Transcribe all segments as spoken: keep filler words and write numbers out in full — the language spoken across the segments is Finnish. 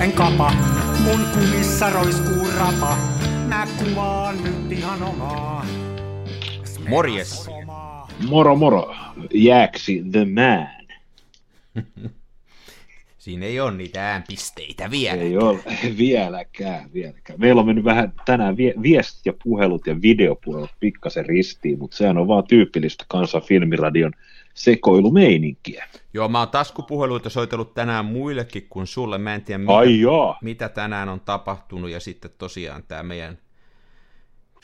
olen kapa, mun kumissa roiskuu rapa. Mä kuvaan nyt ihan omaa. Morjes. Moro moro. Jääksi the man. Siinä ei ole niitä äänpisteitä vieläkään. Ei ole vieläkään, vieläkään. Meillä on mennyt vähän tänään viestit ja puhelut ja videopuhelut pikkasen ristiin, mutta sehän on vaan tyypillistä kansan filmiradion sekoilumeininkiä. Joo, mä oon taskupuheluita soitellut tänään muillekin kuin sulle. Mä en tiedä, mitä, mitä tänään on tapahtunut. Ja sitten tosiaan tämä meidän,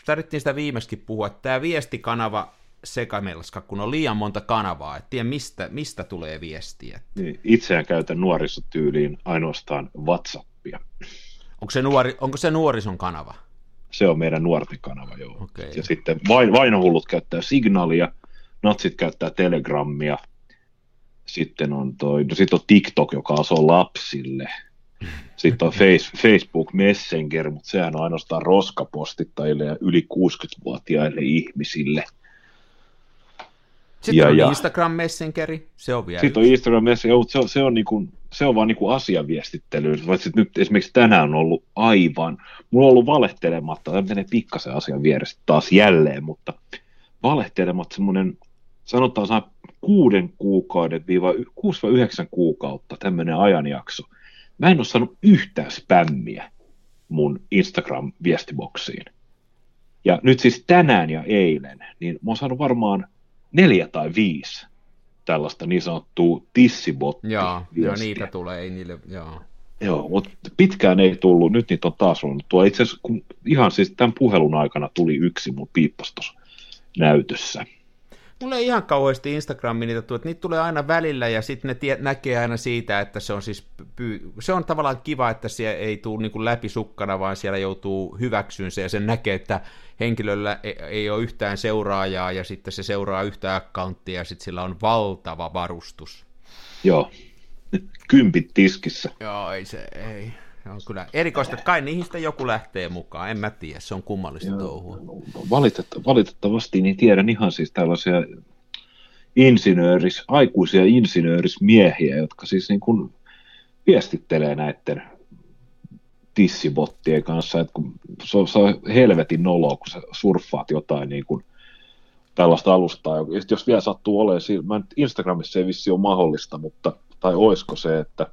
tarvittiin sitä viimeiskin puhua, tämä viestikanava sekamelska, kun on liian monta kanavaa, et tiedä mistä, mistä tulee viestiä. Niin, itseään käytän nuorisotyyliin ainoastaan WhatsAppia. Onko se, nuori, onko se nuorison kanava? Se on meidän nuorten kanava, joo. Okay. Ja sitten vain, vainohullut käyttää Signaalia, natsit käyttää Telegramia, sitten on, toi, no sit on TikTok, joka asuu lapsille, sitten on face, Facebook Messenger, mutta sehän on ainoastaan roskapostittajille ja yli kuusikymmentävuotiaille ihmisille. Sitten ja, on ja. Instagram Messengeri, se on vielä. Sitten yksi. on Instagram Messengeri, se on, se on, niin kuin, se on vaan niin kuin asiaviestittelyyn. Nyt esimerkiksi tänään on ollut aivan, mulla on ollut valehtelematta, tämä menee pikkasen asian vieressä taas jälleen, mutta valehtelematta semmoinen, sanotaan saa kuuden kuukauden, viiva kuusi yhdeksän kuukautta tämmöinen ajanjakso. Mä en ole saanut yhtään spämmiä mun Instagram-viestiboksiin. Ja nyt siis tänään ja eilen, niin mä oon saanut varmaan neljä tai viisi tällaista niin sanottua tissibotti-viestiä. Joo, joo, niitä tulee, ei niille, joo. Joo, mutta pitkään ei tullut, nyt niitä on taas ollut. Tuo itse asiassa, kun ihan siis tämän puhelun aikana tuli yksi mun piippas tuossa näytössä. Mulla ei ihan kauheasti Instagramiin niitä tule, että niitä tulee aina välillä ja sitten ne tie- näkee aina siitä, että se on siis, pyy- se on tavallaan kiva, että siellä ei tule niin kuin läpi sukkana, vaan siellä joutuu hyväksyyn se ja sen näkee, että henkilöllä ei, ei ole yhtään seuraajaa ja sitten se seuraa yhtään accounttia ja sitten sillä on valtava varustus. Joo, kympit tiskissä. Joo, ei se, ei. On kyllä erikoista, kai niihin sitä joku lähtee mukaan, en mä tiedä, se on kummallista ja touhua. Valitetta, valitettavasti niin tiedän ihan siis tällaisia insinööris, aikuisia insinöörismiehiä, jotka siis niin kuin viestittelee näiden tissibottien kanssa, että kun se on, se on helvetin noloa, kun sä surffaat jotain niin kuin tällaista alustaa, jos vielä sattuu olemaan, mä nyt Instagramissa ei vissi ole mahdollista, mutta, tai oisko se, että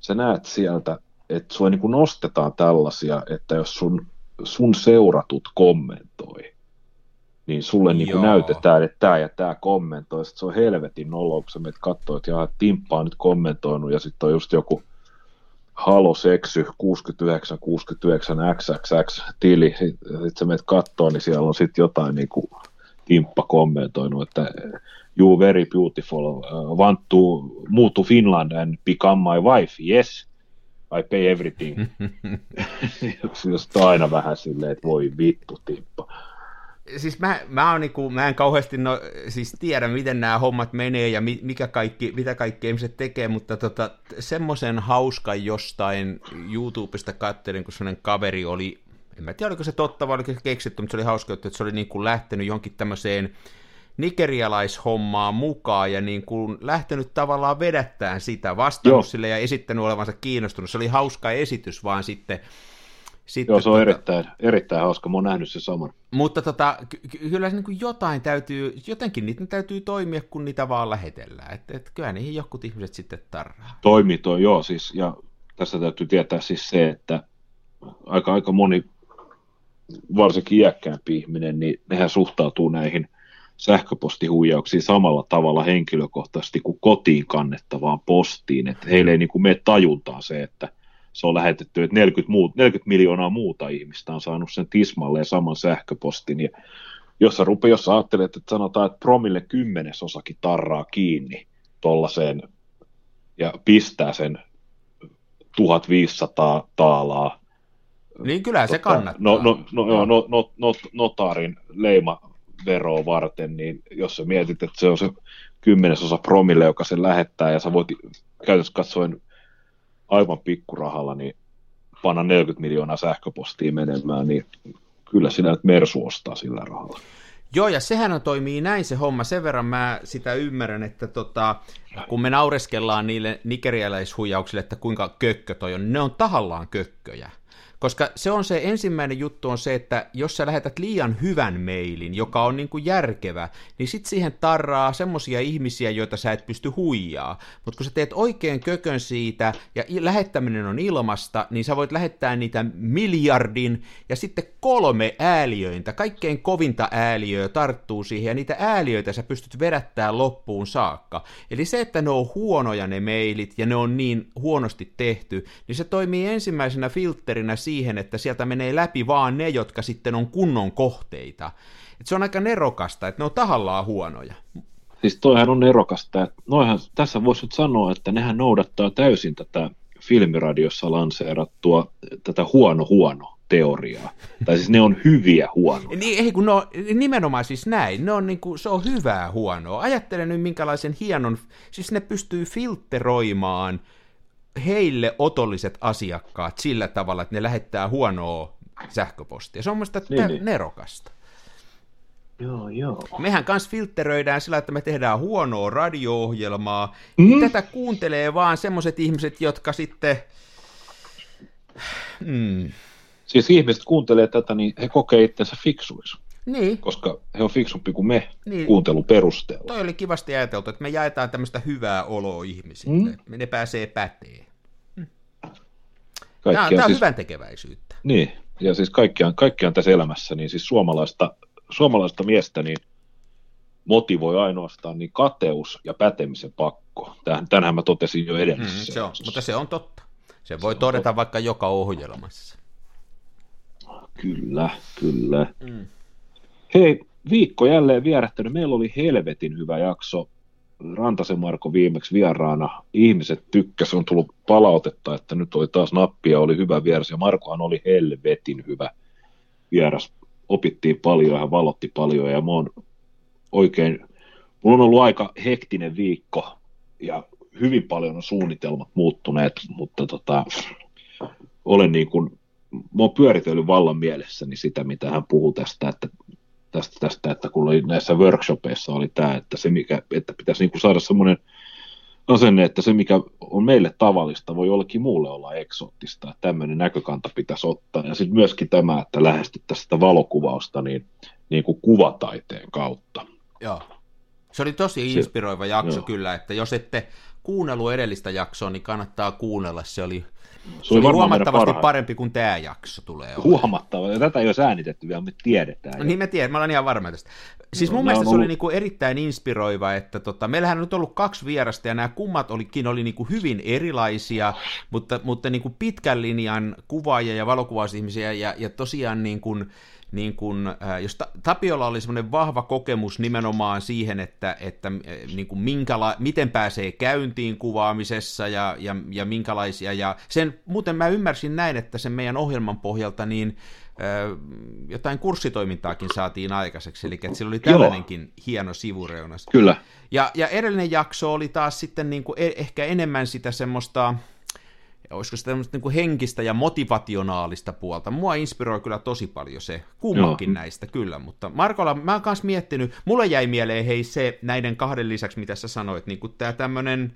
sä näet sieltä, että sua niin nostetaan tällaisia, että jos sun, sun seuratut kommentoi, niin sulle niin näytetään, että tämä ja tämä kommentoi. Sitten se on helvetin noloa, kun sä menet kattoo, että jaha, Timppa on nyt kommentoinut, ja sitten on just joku haloseksy kuusi yhdeksän kuusi yhdeksän X X X tili. Sitten sä menet kattoo, niin siellä on sitten jotain niin kuin Timppa kommentoinut, että you very beautiful, want to move to Finland and become my wife, yes. I pay everything. Josta aina vähän silleen, että voi vittu, Timppa. Siis mä, mä, on niinku, mä en kauheasti no, siis tiedä, miten nämä hommat menee ja mikä kaikki, mitä kaikki ihmiset tekee, mutta tota, semmoisen hauskan jostain YouTubesta katselin, kun semmoinen kaveri oli, en mä tiedä oliko se totta vai oliko se keksitty, mutta se oli hauska juttu, että se oli niinku lähtenyt jonkin tämmöiseen nigerialaishommaa mukaan ja niin kuin lähtenyt tavallaan vedättämään sitä, vastannut Joo. sille ja esittänyt olevansa kiinnostunut. Se oli hauska esitys, vaan sitten... sitten Joo, se on tota, erittäin, erittäin hauska, mä oon nähnyt sen saman. Mutta tota, ky- kyllä se niin kuin jotain täytyy, jotenkin niitä täytyy toimia, kun niitä vaan lähetellään. Et, et kyllä niihin jotkut ihmiset sitten tarraa. Toimii tuo, joo, siis, ja tässä täytyy tietää siis se, että aika, aika moni, varsinkin iäkkäämpi ihminen, niin nehän suhtautuu näihin sähköpostihuijauksiin samalla tavalla henkilökohtaisesti kuin kotiin kannettavaan postiin, että heille ei niin kuin mene tajuntaan se, että se on lähetetty, että neljäkymmentä, muut, neljäkymmentä miljoonaa muuta ihmistä on saanut sen tismalleen saman sähköpostin, ja jos sä rupeat, jos sä ajattelet, että sanotaan, että promille kymmenesosakin tarraa kiinni tuollaiseen ja pistää sen tuhatviisisataa taalaa. Niin kyllä se kannattaa. No, no, no, no, no, no, no, notaarin leima veroa varten, niin jos sä mietit, että se on se kymmenesosa promille, joka sen lähettää, ja sä voit käytännössä katsoen aivan pikkurahalla niin panna neljäkymmentä miljoonaa sähköpostia menemään, niin kyllä sinä nyt Mersu ostaa sillä rahalla. Joo, ja sehän on, toimii näin se homma. Sen verran mä sitä ymmärrän, että tota, kun me naureskellaan niille nigerialaishuijauksille, että kuinka kökkö toi on, ne on tahallaan kökköjä. Koska se on se ensimmäinen juttu on se, että jos sä lähetät liian hyvän mailin, joka on niin kuin järkevä, niin sit siihen tarraa semmosia ihmisiä, joita sä et pysty huijaa. Mutta kun sä teet oikein kökön siitä ja lähettäminen on ilmasta, niin sä voit lähettää niitä miljardin ja sitten kolme ääliöintä, kaikkein kovinta ääliöä tarttuu siihen ja niitä ääliöitä sä pystyt vedättämään loppuun saakka. Eli se, että ne on huonoja ne mailit ja ne on niin huonosti tehty, niin se toimii ensimmäisenä filterinä siitä, siihen, että sieltä menee läpi vaan ne, jotka sitten on kunnon kohteita. Et se on aika nerokasta, että ne on tahallaan huonoja. Siis toihan on nerokasta. Noihan, tässä voisi nyt sanoa, että nehän noudattaa täysin tätä filmiradiossa lanseerattua tätä huono-huono-teoriaa. Tai siis ne on hyviä huonoja. Niin, ei kun ne on, nimenomaan siis näin. Ne on niin kuin, se on hyvää huonoa. Ajattele nyt minkälaisen hienon, siis ne pystyy filtteroimaan heille otolliset asiakkaat sillä tavalla, että ne lähettää huonoa sähköpostia. Se on mielestäni niin, niin. nerokasta. Joo, joo. Mehän kanssa filtteröidään sillä, että me tehdään huonoa radio-ohjelmaa. Mm. Niin tätä kuuntelee vaan semmoiset ihmiset, jotka sitten... Mm. Siis ihmiset kuuntelee tätä, niin he kokee itsensä fiksuiksi. Niin. Koska he on fiksumpi kuin me niin. kuuntelun perusteella. Toi oli kivasti ajateltu, että me jaetaan tämmöistä hyvää oloa ihmisille. Mm. Ne pääsee päteen. Mm. Tämä on, siis, on hyvän tekeväisyyttä. Niin, ja siis kaikkiaan, kaikkiaan tässä elämässä, niin siis suomalaista, suomalaista miestä niin motivoi ainoastaan niin kateus ja pätemisen pakko. Tänään mä totesin jo edellisessä. Mm, se on, mutta se on totta. Sen voi se todeta totta. Vaikka joka ohjelmassa. Kyllä, kyllä. Mm. Hei, viikko jälleen vierähtänyt. Meillä oli helvetin hyvä jakso. Rantasen Marko viimeksi vieraana. Ihmiset tykkäsivät, on tullut palautetta, että nyt oli taas nappia, oli hyvä vieras. Ja Markohan oli helvetin hyvä vieras. Opittiin paljon, hän valotti paljon ja mä oon oikein, mulla on ollut aika hektinen viikko ja hyvin paljon on suunnitelmat muuttuneet, mutta tota, olen niin kuin, mä oon pyöritellyt vallan mielessäni sitä, mitä hän puhui tästä, että Tästä, tästä, että kun oli näissä workshopeissa oli tämä, että, se mikä, että pitäisi niinku saada semmoinen asenne, että se mikä on meille tavallista voi jollekin muulle olla eksoottista. Tämmöinen näkökanta pitäisi ottaa. Ja sitten myöskin tämä, että lähestyttäisiin sitä valokuvausta niin, niin kuin kuvataiteen kautta. Joo. Se oli tosi inspiroiva se, jakso joo. kyllä, että jos ette kuunnellut edellistä jaksoa, niin kannattaa kuunnella. Se oli, se se oli huomattavasti parempi kuin tämä jakso tulee olemaan. Huomattavasti. Tätä ei ole äänitetty vielä, me tiedetään. No, niin me tiedän, mä olen ihan varma tästä. Siis mun no, mielestä se ollut... oli niinku erittäin inspiroiva, että tota, meillähän on nyt ollut kaksi vierasta ja nämä kummat olikin oli niinku hyvin erilaisia, mutta, mutta niinku pitkän linjan kuvaajia ja valokuvausihmisiä ja, ja tosiaan niin kuin niin kun, jos Tapiolla oli semmoinen vahva kokemus nimenomaan siihen, että, että niin kun minkala, miten pääsee käyntiin kuvaamisessa ja, ja, ja minkälaisia, ja sen muuten mä ymmärsin näin, että sen meidän ohjelman pohjalta niin äh, jotain kurssitoimintaakin saatiin aikaiseksi, eli että sillä oli tällainenkin Joo. hieno sivureunas. Kyllä. Ja, ja edellinen jakso oli taas sitten niin kun ehkä enemmän sitä semmoista, olisiko se tämmöistä niin kuin henkistä ja motivationaalista puolta. Mua inspiroi kyllä tosi paljon se, kummankin Joo. näistä kyllä, mutta Markola, mä oon kanssa miettinyt, mulle jäi mieleen hei se näiden kahden lisäksi, mitä sä sanoit, niin kuin tää tämmönen,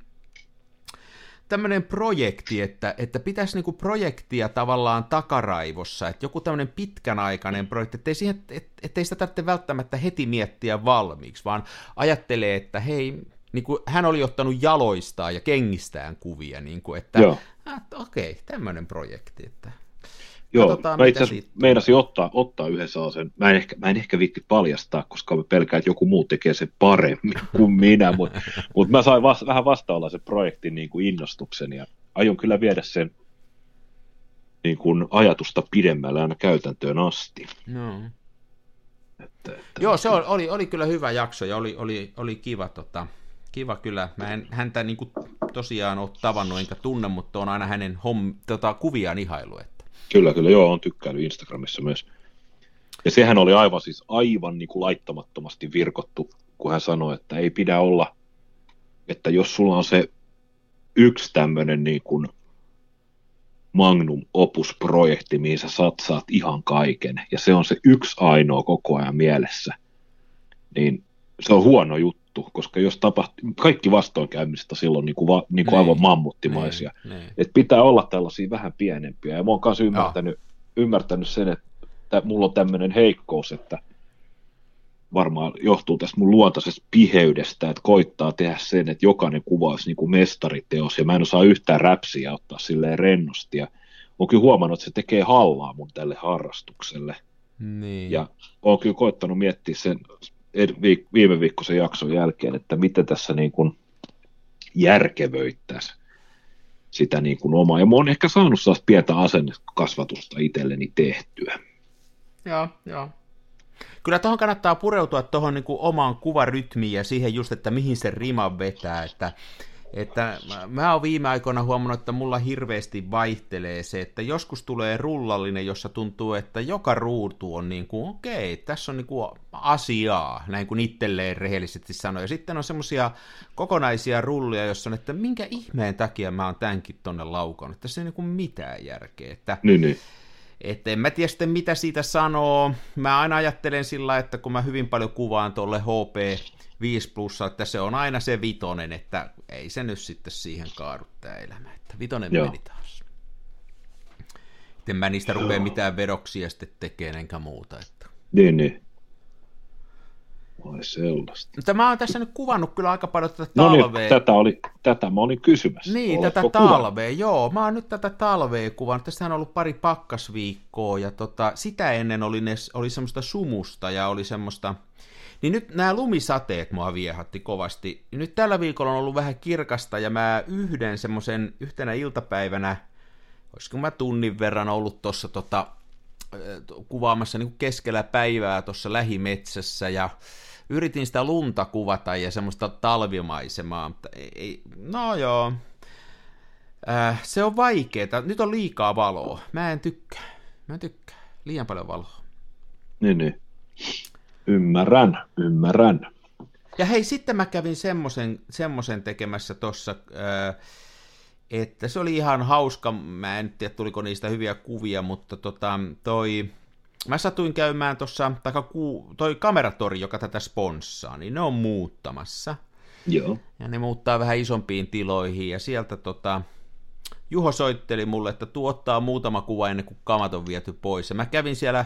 tämmönen projekti, että, että pitäisi niin kuin projektia tavallaan takaraivossa, että joku tämmöinen pitkänaikainen projekti, ettei, siihen, et, ettei sitä tarvitse välttämättä heti miettiä valmiiksi, vaan ajattelee, että hei, niin kuin hän oli ottanut jaloistaan ja kengistään kuvia, niin kuin, että ah, okei, tämmöinen projekti. Että... Joo, mä itse asiassa meinasin ottaa, ottaa yhdessä sen. Mä en ehkä, mä en ehkä viitti paljastaa, koska mä pelkään, että joku muu tekee sen paremmin kuin minä, mutta mut mä sain vas, vähän vastaavalla sen projektin niin kuin innostuksen ja aion kyllä viedä sen niin kuin ajatusta pidemmälle aina käytäntöön asti. No. Että, että Joo, se oli, oli, oli kyllä hyvä jakso ja oli, oli, oli kiva tota... Kiva kyllä. Mä en häntä niin kuin tosiaan ole tavannut enkä tunne, mutta on aina hänen homm, tota, kuviaan ihailu. Että. Kyllä, kyllä. Joo, on tykkäillyt Instagramissa myös. Ja sehän oli aivan siis aivan niin kuin laittamattomasti virkottu, kun hän sanoi, että ei pidä olla, että jos sulla on se yksi tämmöinen niin kuin magnum opus-projekti, mihin sä satsaat ihan kaiken, ja se on se yksi ainoa koko ajan mielessä, niin se on huono juttu, koska jos tapahtuu, kaikki vastoinkäymistä silloin niin kuin, va, niin kuin aivan mammuttimaisia. Näin, näin. Et pitää olla tällaisia vähän pienempiä. Ja mä oon kanssa ymmärtänyt, ymmärtänyt sen, että mulla on tämmöinen heikkous, että varmaan johtuu tästä mun luontaisesta piheydestä, että koittaa tehdä sen, että jokainen kuva olisi niin kuin mestariteos, ja mä en osaa yhtään räpsiä ottaa silleen rennosti. Ja oon kyllä huomannut, että se tekee hallaa mun tälle harrastukselle. Niin. Ja oon kyllä koittanut miettiä sen viime viikkoisen jakson jälkeen, että miten tässä niin kuin järkevöittäisi sitä niin kuin omaa. Ja mä oon ehkä saanut saas pientä asennekasvatusta itselleni tehtyä. Joo, joo. Kyllä tuohon kannattaa pureutua tuohon niin kuin omaan kuvarytmiin ja siihen just, että mihin se rima vetää, että, että mä oon viime aikoina huomannut, että mulla hirveästi vaihtelee se, että joskus tulee rullallinen, jossa tuntuu, että joka ruutu on niin kuin okei, okay, tässä on niin kuin asiaa, näin kuin itselleen rehellisesti sanoi, ja sitten on semmoisia kokonaisia rullia, jossa on, että minkä ihmeen takia mä oon tämänkin tonne laukannut, tässä ei niin kuin mitään järkeä, että... Niin, niin. Että en mä tiedä sitten, mitä siitä sanoo. Mä aina ajattelen sillä, että kun mä hyvin paljon kuvaan tuolle H P viisi plus, että se on aina se vitonen, että ei se nyt sitten siihen kaadu tämä elämä. Että vitonen Joo. meni taas. Et en mä niistä Joo. rupea mitään vedoksia sitten tekemään enkä muuta. Että. Niin, niin. Vai sellaista. Mutta mä oon tässä nyt kuvannut kyllä aika paljon tätä talvea. No niin, tätä, oli, tätä mä olin kysymässä. Niin, Oletko tätä talvea, kuvan? Joo. Mä oon nyt tätä talvea kuvannut. Tässähän on ollut pari pakkasviikkoa, ja tota, sitä ennen oli, ne, oli semmoista sumusta, ja oli semmoista... Niin nyt nämä lumisateet mua viehatti kovasti. Nyt tällä viikolla on ollut vähän kirkasta, ja mä yhden semmoisen yhtenä iltapäivänä, olisiko mä tunnin verran ollut tuossa tota, kuvaamassa niin kuin keskellä päivää tuossa lähimetsässä, ja... Yritin sitä lunta kuvata ja semmoista talvimaisemaa, mutta ei, no joo, äh, se on vaikeeta. Nyt on liikaa valoa. Mä en tykkää. Mä en tykkää. Liian paljon valoa. Niin, niin. Ymmärrän, ymmärrän. Ja hei, sitten mä kävin semmoisen, semmoisen tekemässä tossa, äh, että se oli ihan hauska. Mä en tiedä, tuliko niistä hyviä kuvia, mutta tota, toi... Mä satuin käymään tuossa, tai toi Kameratori, joka tätä sponssaa, niin ne on muuttamassa. Joo. Ja ne muuttaa vähän isompiin tiloihin, ja sieltä tota, Juho soitteli mulle, että tuottaa muutama kuva ennen kuin kamat on viety pois. Ja mä kävin siellä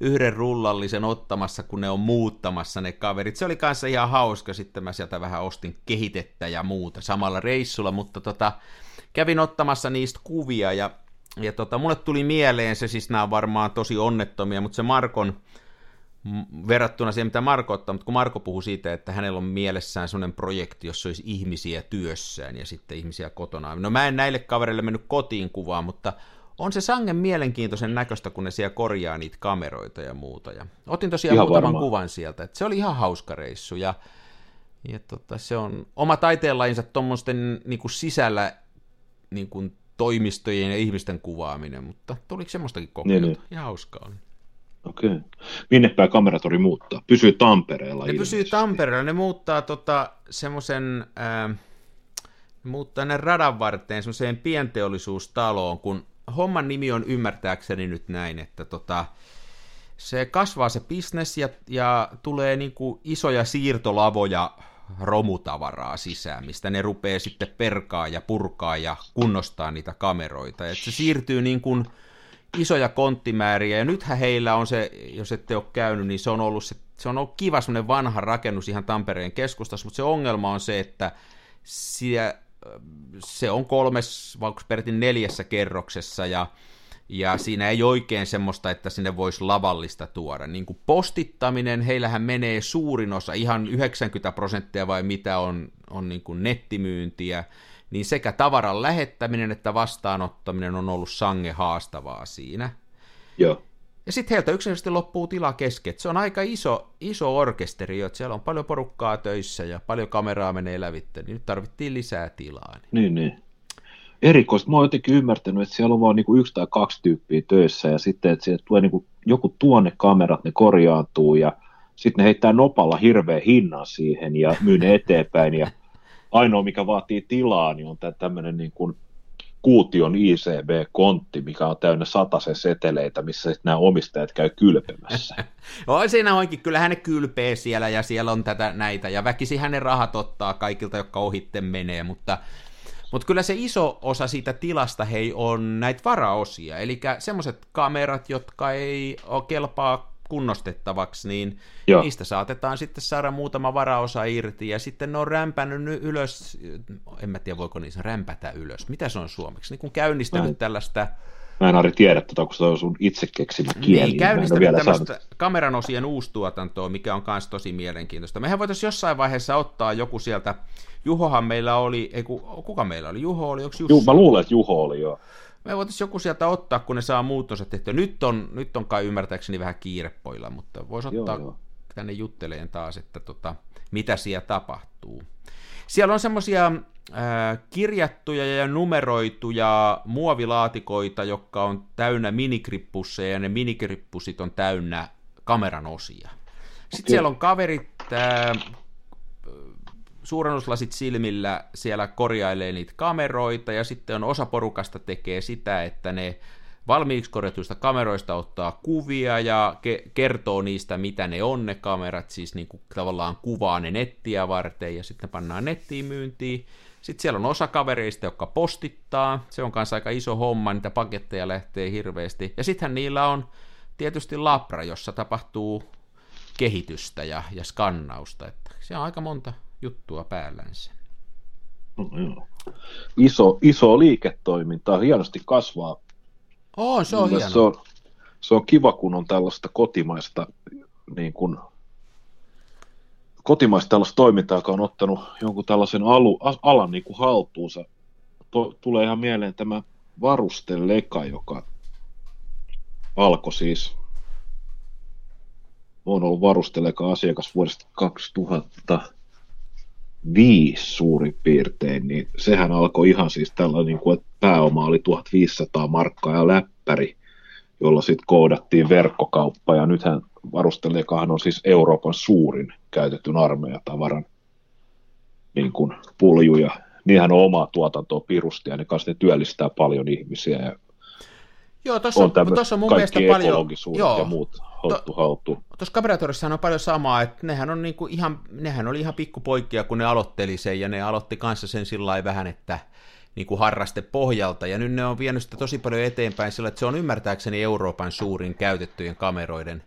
yhden rullallisen ottamassa, kun ne on muuttamassa ne kaverit. Se oli kanssa ihan hauska, sitten mä sieltä vähän ostin kehitettä ja muuta samalla reissulla, mutta tota, kävin ottamassa niistä kuvia, ja Ja tota, mulle tuli mieleen se, siis nämä on varmaan tosi onnettomia, mutta se Markon, verrattuna siihen mitä Marko ottaa, mutta kun Marko puhui siitä, että hänellä on mielessään sellainen projekti, jossa olisi ihmisiä työssään ja sitten ihmisiä kotona. No mä en näille kavereille mennyt kotiin kuvaan, mutta on se sangen mielenkiintoisen näköistä, kun ne siellä korjaa niitä kameroita ja muuta. Ja otin tosiaan ihan muutaman varmaan. Kuvan sieltä, että se oli ihan hauska reissu ja, ja tota, se on oma taiteenlajinsa tuommoisten niin kuin sisällä niin kuin toimistojen ja ihmisten kuvaaminen, mutta tuliko semmoistakin kokeilta? Niin, niin. Ja hauskaa on. Okei. Okay. Minne päin Kameratori muuttaa? Pysyy Tampereella ne ilmeisesti. Pysyy Tampereella. Ne muuttaa tota, semmoisen, äh, ne muuttaa ne radan varteen semmoiseen pienteollisuustaloon, kun homman nimi on ymmärtääkseni nyt näin, että tota, se kasvaa se bisnes ja, ja tulee niinku isoja siirtolavoja romutavaraa sisään, mistä ne rupeaa sitten perkaa ja purkaa ja kunnostaa niitä kameroita. Et se siirtyy niin kuin isoja konttimääriä, ja nythän heillä on se, jos ette ole käynyt, niin se on ollut, se, se on ollut kiva semmoinen vanha rakennus ihan Tampereen keskustassa, mutta se ongelma on se, että siellä, se on kolmes, vaikka perätin neljässä kerroksessa, ja Ja siinä ei oikein semmoista, että sinne voisi lavallista tuoda. Niin kuin postittaminen, heillähän menee suurin osa, ihan yhdeksänkymmentä prosenttia vai mitä on, on niin kuin nettimyyntiä, niin sekä tavaran lähettäminen että vastaanottaminen on ollut sangen haastavaa siinä. Joo. Ja sitten heiltä yksinkertaisesti loppuu tila kesken. Se on aika iso, iso orkesteri, että siellä on paljon porukkaa töissä ja paljon kameraa menee lävitse, niin nyt tarvittiin lisää tilaa. Niin, niin. niin. Erikoista. Mä oon jotenkin ymmärtänyt, että siellä on vaan niinku yksi tai kaksi tyyppiä töissä ja sitten, että siellä tulee niinku joku tuonne kamerat, ne korjaantuu ja sitten ne heittää nopalla hirveän hinnan siihen ja myy ne eteenpäin ja ainoa, mikä vaatii tilaa, niin on tämmöinen niinku kuution I C B-kontti, mikä on täynnä satasen seteleitä, missä sitten nämä omistajat käy kylpemässä. On siinä oikein, kyllä hän kylpee siellä ja siellä on tätä näitä ja väkisi hänen rahat ottaa kaikilta, jotka ohitte menee, mutta... Mutta kyllä se iso osa siitä tilasta hei on näitä varaosia, eli semmoiset kamerat, jotka ei kelpaa kunnostettavaksi, niin Joo. niistä saatetaan sitten saada muutama varaosa irti, ja sitten ne on rämpännyt ylös, en mä tiedä voiko niissä rämpätä ylös, mitä se on suomeksi, niin kun käynnistänyt Näin. tällaista... Mä en Ari tiedä tätä, kun se on sun itse keksimä kieli. Niin, käynnistänyt tällaista saanut. kameran osien uustuotantoa, mikä on myös tosi mielenkiintoista. Mehän voitaisiin jossain vaiheessa ottaa joku sieltä, Juhohan meillä oli, ei ku, kuka meillä oli, Juho oli, onko Jussi? Juh, mä luulen, että Juho oli, joo. Me voitaisiin joku sieltä ottaa, kun ne saa muuttonsa tehtyä. Nyt on, nyt on kai ymmärtääkseni vähän kiirepoilla, mutta voisi ottaa joo, joo. tänne jutteleen taas, että tota, mitä siellä tapahtuu. Siellä on semmoisia kirjattuja ja numeroituja muovilaatikoita, jotka on täynnä minikrippuseja, ja ne minikrippusit on täynnä kameran osia. Sitten okay. siellä on kaverit äh, suurennuslasit silmillä, siellä korjailee niitä kameroita, ja sitten on osa porukasta tekee sitä, että ne valmiiksi korjatuista kameroista ottaa kuvia ja ke- kertoo niistä, mitä ne on ne kamerat, siis niin kuin tavallaan kuvaa ne nettiä varten, ja sitten ne pannaan nettiin myyntiin. Sitten siellä on osa kavereista, jotka postittaa, se on kanssa aika iso homma, niitä paketteja lähtee hirveästi, ja sittenhän niillä on tietysti labra, jossa tapahtuu kehitystä ja, ja skannausta, että se on aika monta juttua päällänsä. Mm-hmm. Iso, iso liiketoiminta, hienosti kasvaa. Oh, se on hieno. Se on, se on kiva, kun on tällaista kotimaista, niin kuin, kotimaista tällaista toimintaa, joka on ottanut jonkun tällaisen alu, alan niin kuin haltuunsa. To, tulee ihan mieleen tämä Varusteleka, joka alkoi siis, on ollut Varusteleka asiakas vuodesta kaksituhattaviisi suurin piirtein, niin sehän alkoi ihan siis tällainen, niin kuin, että pääoma oli tuhatviisisataa markkaa ja läppäri, jolla sitten koodattiin verkkokauppa, ja nythän Varustelekahan on siis Euroopan suurin käytetyn armeijatavaran niin kuin pulju, ja niinhän on omaa tuotantoa pirusti, ja ne kanssa ne työllistää paljon ihmisiä, ja joo, tuossa on, on, on mun mielestä paljon... Kaikki ekologisuudet joo, ja muut haltu haltu. Tuossa Kameratorissahan on paljon samaa, että nehän, on niinku ihan, nehän oli ihan pikkupoikia, kun ne aloitteli sen, ja ne aloitti kanssa sen sillä lailla vähän, että niinku harraste pohjalta, ja nyt ne on vienyt sitä tosi paljon eteenpäin sillä, että se on ymmärtääkseni Euroopan suurin käytettyjen kameroiden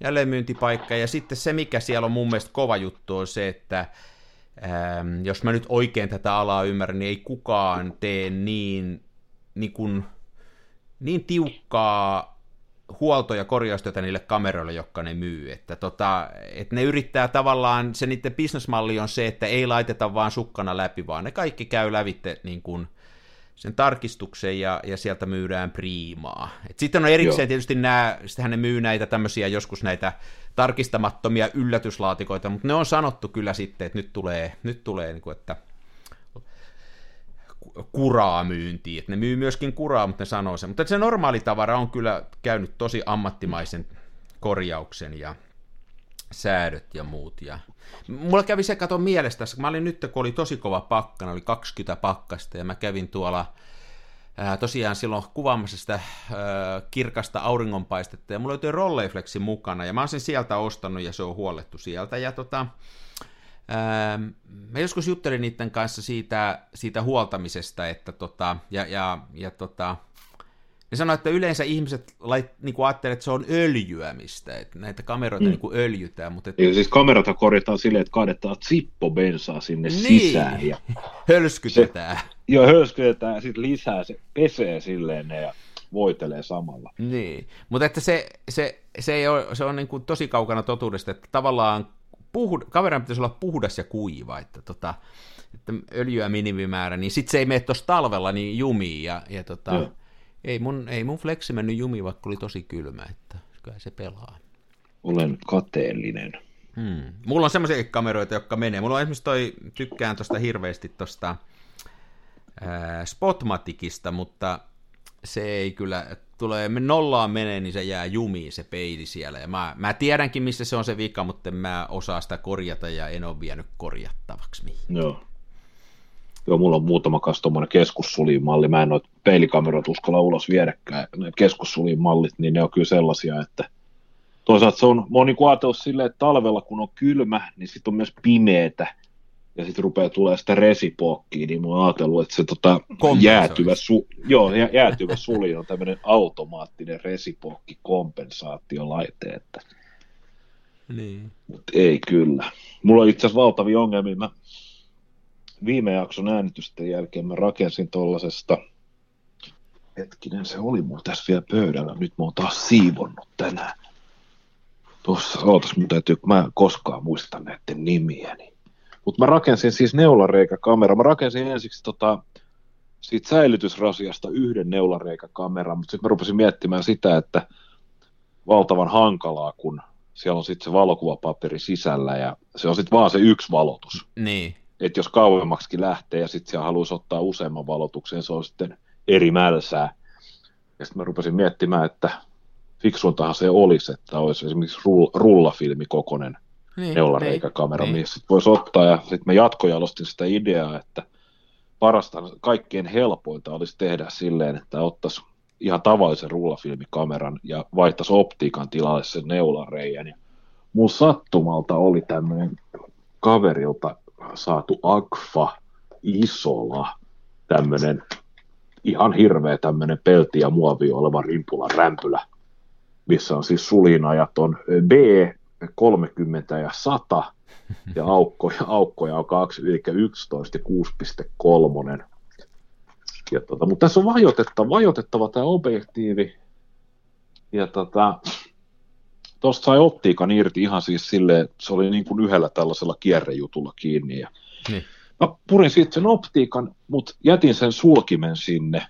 jälleenmyyntipaikka, ja sitten se, mikä siellä on mun mielestä kova juttu, on se, että äm, jos mä nyt oikein tätä alaa ymmärrän, niin ei kukaan tee niin... niin kun, niin tiukkaa huolto- ja korjaustyötä niille kameroille, jotka ne myy, että tota, et ne yrittää tavallaan, se niiden bisnesmalli on se, että ei laiteta vaan sukkana läpi, vaan ne kaikki käy lävitte niin kuin sen tarkistuksen ja, ja sieltä myydään priimaa. Et sitten on erikseen Joo. tietysti nämä, sitähän ne myy näitä tämmöisiä joskus näitä tarkistamattomia yllätyslaatikoita, mutta ne on sanottu kyllä sitten, että nyt tulee, nyt tulee niin kuin, että kuraa myyntiin, että ne myy myöskin kuraa, mutta ne sanoo sen, mutta se normaali tavara on kyllä käynyt tosi ammattimaisen korjauksen ja säädöt ja muut, ja mulla kävi se katon mielestä tässä, mä olin nyt, kun oli tosi kova pakkana, oli kaksikymmentä pakkasta, ja mä kävin tuolla ää, tosiaan silloin kuvaamassa sitä ää, kirkasta auringonpaistetta, ja mulla löytyi Rolleiflexin mukana, ja mä oon sen sieltä ostanut, ja se on huollettu sieltä, ja tota mä joskus juttelin niiden kanssa siitä, siitä huoltamisesta, että tota, ja, ja, ja tota, ne sanoi, että yleensä ihmiset lait, niin kuin ajattelee, että se on öljyämistä, että näitä kameroita mm. niin kuin öljytään. Mutta et... ja siis kamerata korjataan silleen, että kaadetaan zippobensaa sinne niin. sisään. Ja hölskytetään. Se, joo, hölskytetään ja sitten lisää, se pesee silleen ja voitelee samalla. Niin, mutta että se, se, se, ei ole, se on niin kuin tosi kaukana totuudesta, että tavallaan Puhd- kameran pitäisi olla puhdas ja kuiva, että, tota, että öljyä minimimäärä, niin sitten se ei mene tuossa talvella niin jumiin, ja, ja tota, no. ei, mun, ei mun fleksi mennyt jumiin, vaikka oli tosi kylmä, että kyllä se pelaa. Olen kateellinen. Hmm. Mulla on semmoisia kameroita, jotka menee. Mulla on esimerkiksi toi, tykkään tuosta hirveästi tuosta Spotmaticista, mutta se ei kyllä... tulee nollaan menee, niin se jää jumiin se peili siellä. Ja mä, mä tiedänkin, missä se on se vika, mutta mä osaan sitä korjata ja en ole vienyt korjattavaksi mihin. Joo. Joo, mulla on muutama kanssa tuommoinen keskussuljin malli. Mä en noita peilikameroita uskalla ulos viedäkään. Noita keskussuljin mallit, niin ne on kyllä sellaisia, että toisaalta se on, mä oon niinku ajatellut silleen, että talvella kun on kylmä, niin sit on myös pimeetä. Ja sitten rupeaa tulemaan sitä resipokkiin, niin mä oon ajatellut, että se tota jäätyvä, su, joo, jä, jäätyvä sulji on tämmöinen automaattinen resipokki kompensaatiolaite, että niin. Mutta ei kyllä. Mulla on itse asiassa valtavia ongelmia. Mä viime jakson äänitysten jälkeen mä rakensin tollasesta, hetkinen se oli mun tässä vielä pöydällä, nyt mä oon taas siivonnut tänään. Tuossa, ootas mun täytyy, mä en koskaan muista näiden nimiäni. Mutta mä rakensin siis neulareikäkameraa. Mä rakensin ensiksi tota, siitä säilytysrasiasta yhden neulareikäkameran, mutta sitten mä rupesin miettimään sitä, että valtavan hankalaa, kun siellä on sitten se valokuvapaperi sisällä ja se on sitten vaan se yksi valotus. Niin. Että jos kauemmaksikin lähtee ja sitten siellä haluaisi ottaa useamman valotuksen, se on sitten eri mälsää. Ja sitten mä rupesin miettimään, että fiksuintahan se olisi, että olisi esimerkiksi rullafilmikokoinen niin, neulareikäkamera, niin. Missä voisi ottaa, ja sitten mä jatkojalostin sitä ideaa, että parasta, kaikkein helpointa olisi tehdä silleen, että ottaisi ihan tavallisen rullafilmikameran ja vaihtaisi optiikan tilalle sen neulareiän. Ja mun sattumalta oli tämmöinen kaverilta saatu Agfa Isola, tämmöinen ihan hirveä tämmöinen pelti ja muovi oleva rimpula rämpylä, missä on siis sulinajat on B, kolmekymmentä ja sata ja aukkoja, aukkoja on kaksi, eli yksitoista ja kuusi pilkku kolme. Ja tota, mutta tässä on vajotettava, vajotettava tämä objektiivi. Ja tota, tuosta sai optiikan irti ihan siis silleen, se oli niin kuin yhdellä tällaisella kierrejutulla kiinni. Ja niin. Mä purin sitten sen optiikan, mutta jätin sen sulkimen sinne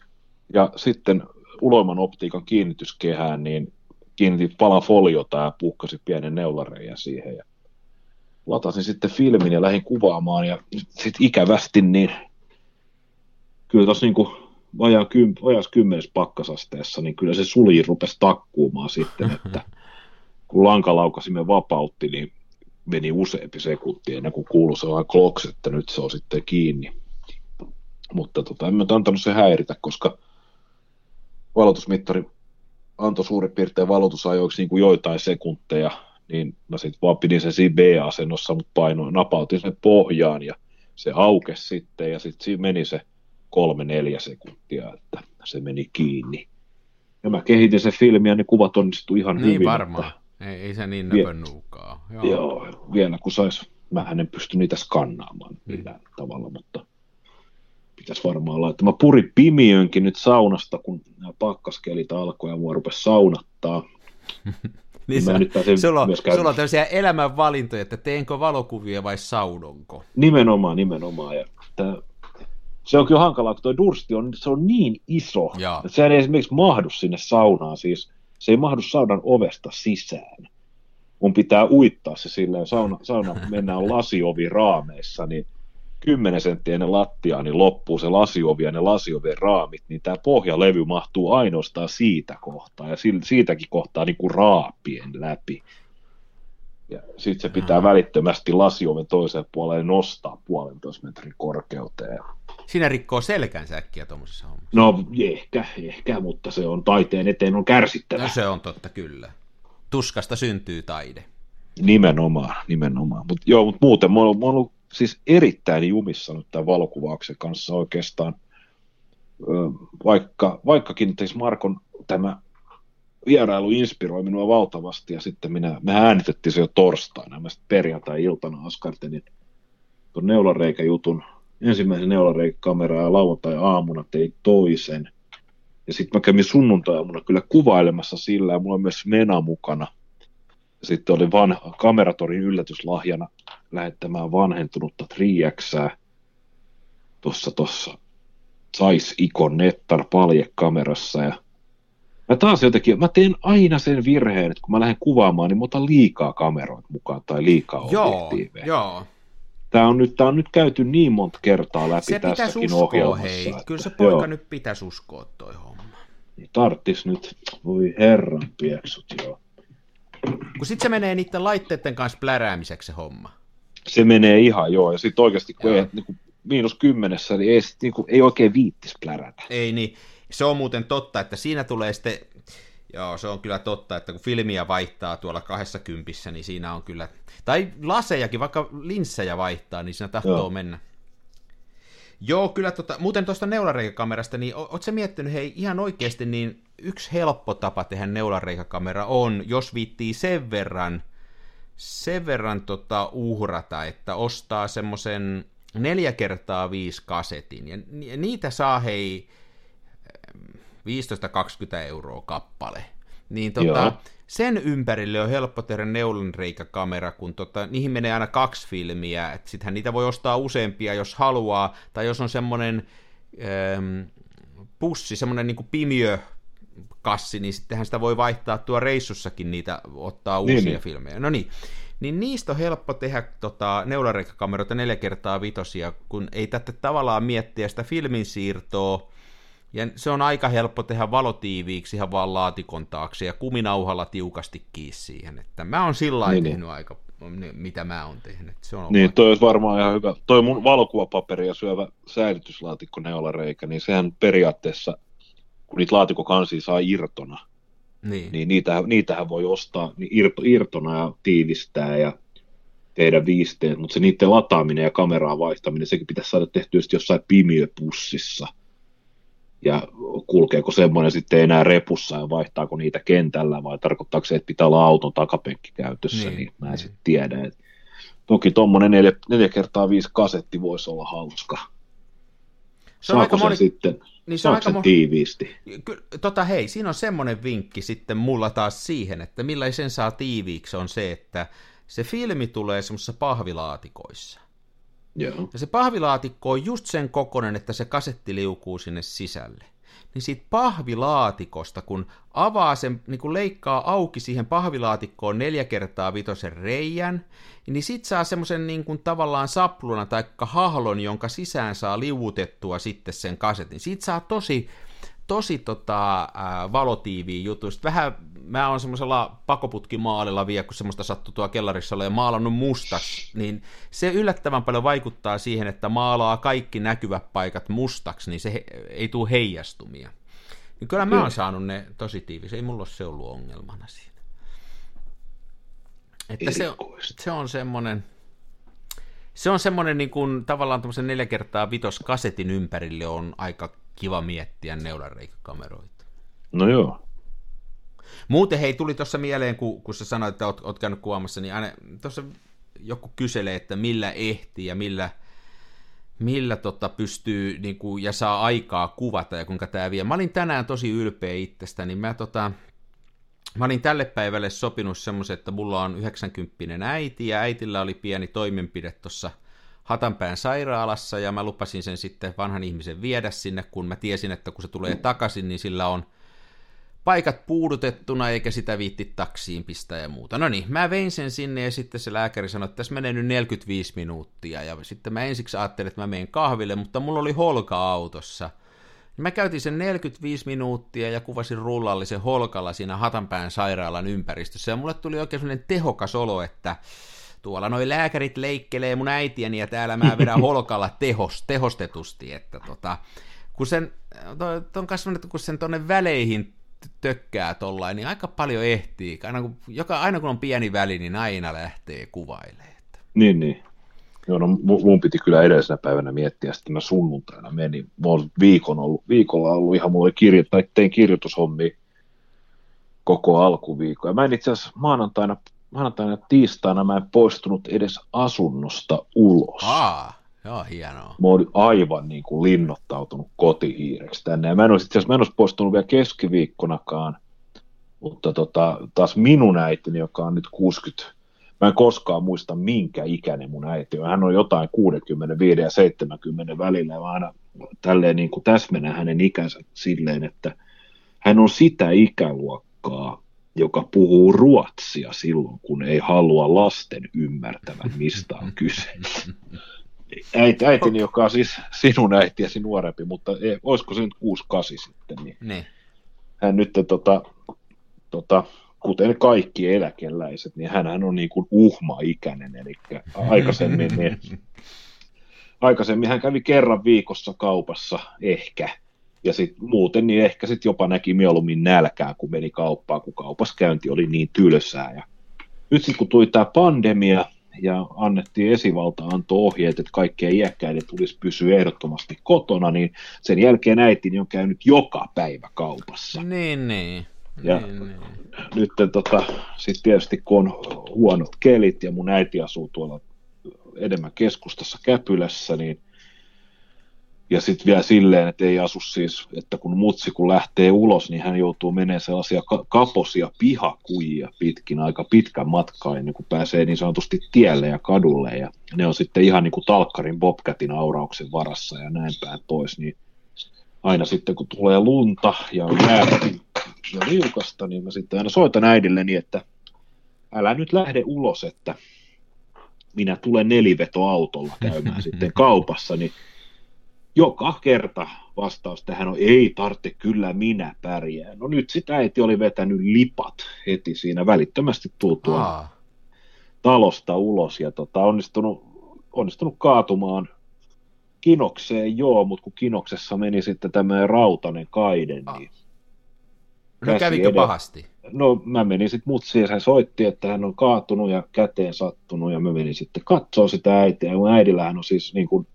ja sitten uloimman optiikan kiinnityskehään, niin kiinnitin palan foliota ja puhkasin pienen neulareiän siihen ja latasin sitten filmin ja lähdin kuvaamaan ja sitten ikävästi niin kyllä tuossa niin kuin vajaa kym, vajaas kymmenessä pakkasasteessa niin kyllä se sulji rupesi takkuumaan sitten, että kun lankalaukasimme vapautti, niin meni useampi sekunti ennen kuin kuului se vaan kloks, että nyt se on sitten kiinni. Mutta tota, en mä antanut se häiritä, koska valotusmittari antoi suurin piirtein valotusajoiksi niin kuin joitain sekunteja, niin mä sitten vaan pidin sen siinä B-asennossa, mutta painoin, napautin sen pohjaan ja se aukesi sitten ja sitten siinä meni se kolme neljä sekuntia, että se meni kiinni. Ja mä kehitin sen filmin ja ne kuvat onnistui ihan niin, hyvin. Niin varmaan, mutta ei, ei se niin näpönnuukaa. Joo. Joo, vielä kun sais, mähän en pysty niitä skannaamaan millään mm. tavalla, mutta pitäisi varmaan laittaa. Mä purin pimiönkin nyt saunasta, kun nämä pakkaskelit alkoi ja mua rupesi saunattaa. Niin sä, sulla, sulla on tämmöisiä elämänvalintoja, että teenkö valokuvia vai saunonko? Nimenomaan, nimenomaan. Ja tää, se on kyllä hankalaa, kun tuo dursti on, se on niin iso, jaa, että sehän ei esimerkiksi mahdu sinne saunaan. Siis, se ei mahdu saunan ovesta sisään. Mun pitää uittaa se silleen, sauna, sauna mennään lasioviraameissa, niin kymmenen senttiä ennen lattiaa, niin loppuu se lasiovi ja ne lasiovien raamit, niin tämä pohjalevy mahtuu ainoastaan siitä kohtaa, ja siitäkin kohtaa niin kuin raapien läpi. Ja sitten se pitää välittömästi lasioven toiseen puolelle nostaa puolentoista metrin korkeuteen. Siinä rikkoo selkänsä äkkiä tuommoisessa hommassa. No ehkä, ehkä, mutta se on taiteen eteen on kärsittävä. No se on totta, kyllä. Tuskasta syntyy taide. Nimenomaan, nimenomaan. Mut, joo, mutta muuten mä oon, mä oon siis erittäin jumissa nyt tämän valokuvauksen kanssa oikeastaan, vaikka, vaikkakin teis Markon tämä vierailu inspiroi minua valtavasti, ja sitten minä, me äänitettiin se jo torstaina, mä sitten perjantai-iltana askartelin tuon neulareikäjutun, ensimmäisen neulareikäkameraa ja lauantai-aamuna tein toisen, ja sitten mä kävin sunnuntai-aamuna kyllä kuvailemassa sillä, ja mulla on myös Smena mukana. Sitten oli vanha, Kameratorin yllätyslahjana lähettämään vanhentunutta Triaxää tuossa tuossa Zeiss Ikon Nettar paljekamerassa. Ja mä taas jotenkin, mä teen aina sen virheen, että kun mä lähden kuvaamaan, niin mä otan liikaa kameroita mukaan tai liikaa objektiiveja. Joo, joo. Tää on nyt, tää on nyt käyty niin monta kertaa läpi tässäkin ohjelmassa. Se pitäisi uskoa, hei. Kyllä se poika joo. Nyt pitäisi uskoa toi homma. Niin tarttis nyt, voi herran pieksut, joo. Kun sitten se menee niiden laitteiden kanssa pläräämiseksi se homma. Se menee ihan, joo. Ja sitten oikeasti, kun, ei, niin kun miinus kymmenessä, niin ei, niin kuin, ei oikein viittis plärätä. Ei niin, se on muuten totta, että siinä tulee sitten, joo se on kyllä totta, että kun filmiä vaihtaa tuolla kaksikymmentä, niin siinä on kyllä, tai lasejakin, vaikka linssejä vaihtaa, niin siinä tahtoo joo. mennä. Joo, kyllä, tota, muuten tuosta neulareikakamerasta, niin ootko sä miettinyt, hei ihan oikeasti, niin yksi helppo tapa tehdä neulareikakamera on, jos viittii sen verran, sen verran tota, uhrata, että ostaa semmoisen neljä kertaa viisi kasetin, ja niitä saa hei viisitoista kaksikymmentä euroa kappale, niin tota, sen ympärille on helppo tehdä neulanreikakamera, kun tota, niihin menee aina kaksi filmiä, että sittenhän niitä voi ostaa useampia, jos haluaa, tai jos on semmoinen ähm, pussi, semmoinen niin kuin pimiökassi, niin sittenhän sitä voi vaihtaa tuo reissussakin niitä, ottaa uusia niin, filmejä, no niin. Niin niistä on helppo tehdä tota, neulareikakameroita neljä kertaa vitosia, kun ei tätä tavallaan miettiä sitä filmin siirtoa, ja se on aika helppo tehdä valotiiviiksi ihan vaan laatikon taakse, ja kuminauhalla tiukasti kiinni siihen, että mä oon sillä lailla niin, tehnyt niin. aika, mitä mä oon tehnyt. Se on niin, toi olisi varmaan ihan hyvä. Toi mun valokuvapaperia syövä säilytyslaatikko neulareikä, niin sehän periaatteessa, kun niitä laatikkokansia saa irtona, niin, niin niitähän, niitähän voi ostaa niin irtona ja tiivistää ja tehdä viisteet, mutta se niiden lataaminen ja kameraa vaihtaminen, sekin pitäisi saada tehtyä jossain pimiöpussissa. Ja kulkeeko semmoinen sitten enää repussa ja vaihtaako niitä kentällä vai tarkoittaako se, että pitää olla auton takapenkki käytössä, niin, niin mä en sitten tiedä. Et toki tuommoinen neljä kertaa viisi kasetti voisi olla hauska. Se on saako aika moni... sitten, niin se on aika moni... tiiviisti? Kyllä, tota hei, siinä on semmoinen vinkki sitten mulla taas siihen, että millä sen saa tiiviiksi on se, että se filmi tulee semmoisissa pahvilaatikoissa. Joo. Ja se pahvilaatikko on just sen kokoinen, että se kasetti liukuu sinne sisälle. Niin siitä pahvilaatikosta, kun avaa sen, niin kun leikkaa auki siihen pahvilaatikkoon neljä kertaa vitosen reijän, niin sit saa semmoisen niin kuin tavallaan sapluna tai hahlon, jonka sisään saa liuutettua sitten sen kasetin. Siitä saa tosi, tosi tota, ää, valotiiviä jutuista. Vähän mä oon semmoisella pakoputkimaalilla vielä, kun semmoista sattuu tuolla kellarissa olla ja maalannut mustaksi, niin se yllättävän paljon vaikuttaa siihen, että maalaa kaikki näkyvät paikat mustaksi, niin se he, ei tule heijastumia. Niin kyllä mä oon saanut ne tosi tiiviiksi, ei mulla ole se ollut ongelmana siinä. Että se, se on semmoinen, se on semmoinen niin kuin tavallaan tämmöisen neljä kertaa vitos kasetin ympärille on aika kiva miettiä neulareikakameroita. No joo. Muuten hei, tuli tuossa mieleen, kun, kun sä sanoit, että oot, oot käynyt kuvaamassa, niin aina tuossa joku kyselee, että millä ehtii ja millä, millä tota pystyy niin kuin, ja saa aikaa kuvata ja kuinka tämä vie. Mä olin tänään tosi ylpeä itsestäni. Mä, tota, mä olin tälle päivälle sopinut semmoisen, että mulla on yhdeksänkymppinen äiti ja äitillä oli pieni toimenpide tuossa Hatanpään sairaalassa ja mä lupasin sen sitten vanhan ihmisen viedä sinne, kun mä tiesin, että kun se tulee takaisin, niin sillä on paikat puudutettuna, eikä sitä viitti taksiin pistää ja muuta. No niin, mä vein sen sinne ja sitten se lääkäri sanoi, että tässä menee nyt neljäkymmentäviisi minuuttia ja sitten mä ensiksi ajattelin, että mä menen kahville, mutta mulla oli holka autossa. Mä käytin sen neljäkymmentäviisi minuuttia ja kuvasin rullallisen holkalla siinä Hatanpään sairaalan ympäristössä ja mulle tuli oikein sellainen tehokas olo, että tuolla noi lääkärit leikkelee mun äitieni ja täällä mä vedän holkalla tehos, tehostetusti, että tota, kun sen, ton kasvan, kun sen tonne väleihin tökkää tollain, niin aika paljon ehtii. Aina kun, joka, aina kun on pieni väli, niin aina lähtee kuvailemaan. Niin, niin. Joo, no mun piti kyllä edellisenä päivänä miettiä, sitten mä sunnuntaina menin. Mä oon viikon ollut, viikolla ollut ihan, mulla oli kirjo, tai tein kirjoitushommia koko alkuviikon. Ja mä en itse asiassa maanantaina, maanantaina tiistaina mä en poistunut edes asunnosta ulos. Aa. Joo, hienoa. Mä olin aivan niin kuin linnoittautunut kotihiireksi tänne. Ja mä en olisi itse asiassa, mä en olisi poistunut vielä keskiviikkonakaan, mutta tota, taas minun äitini, joka on nyt kuusikymmentä, mä en koskaan muista minkä ikäinen mun äiti on. Hän on jotain kuusikymmentäviisi ja seitsemänkymmentä välillä, ja mä aina tälleen niin kuin täsmennän hänen ikänsä silleen, että hän on sitä ikäluokkaa, joka puhuu ruotsia silloin, kun ei halua lasten ymmärtävän, mistä on kyse. Äit, äitini, joka on siis sinun äitiäsi nuorempi, mutta ei, olisiko se nyt kuusi kahdeksan sitten, niin ne. Hän nyt, tota, tota, kuten kaikki eläkeläiset, niin hänhän on niin kuin uhma-ikäinen, eli aikaisemmin, niin, aikaisemmin hän kävi kerran viikossa kaupassa ehkä, ja sitten muuten niin ehkä sitten jopa näki mieluummin nälkää, kun meni kauppaan, kun kaupassa käynti oli niin tylsää. Ja nyt sitten kun tuli tämä pandemia ja annettiin esivalta, antoi ohjeet, että kaikkien iäkkäiden tulisi pysyä ehdottomasti kotona, niin sen jälkeen äitini on käynyt joka päivä kaupassa. Niin, niin. Ja niin, niin. Nyt tota, sitten tietysti kun on huonot kelit ja mun äiti asuu tuolla enemmän keskustassa Käpylässä, niin ja sitten vielä silleen, että ei asu siis, että kun mutsi kun lähtee ulos, niin hän joutuu menemään sellaisia kaposia pihakujia pitkin, aika pitkän matkaa, ennen kuin pääsee niin sanotusti tielle ja kadulle, ja ne on sitten ihan niin kuin talkkarin bobcatin aurauksen varassa ja näin päin pois, niin aina sitten kun tulee lunta ja jäätä ja liukasta, niin mä sitten aina soitan äidilleni, että älä nyt lähde ulos, että minä tulen nelivetoautolla käymään sitten kaupassa, niin joka kerta vastaus tähän on, ei tarvitse, kyllä minä pärjään. No nyt sitä äiti oli vetänyt lipat heti siinä välittömästi tultua Aa. talosta ulos ja tota, onnistunut, onnistunut kaatumaan kinokseen, joo, mutta kun kinoksessa meni sitten tämmöinen rautainen kaide, Aa. niin no kävikö edellä. Pahasti? No mä menin sitten mutsiin, hän soitti, että hän on kaatunut ja käteen sattunut ja mä menin sitten katsoa sitä äitiä. Ja mun äidillähän on siis niin kuin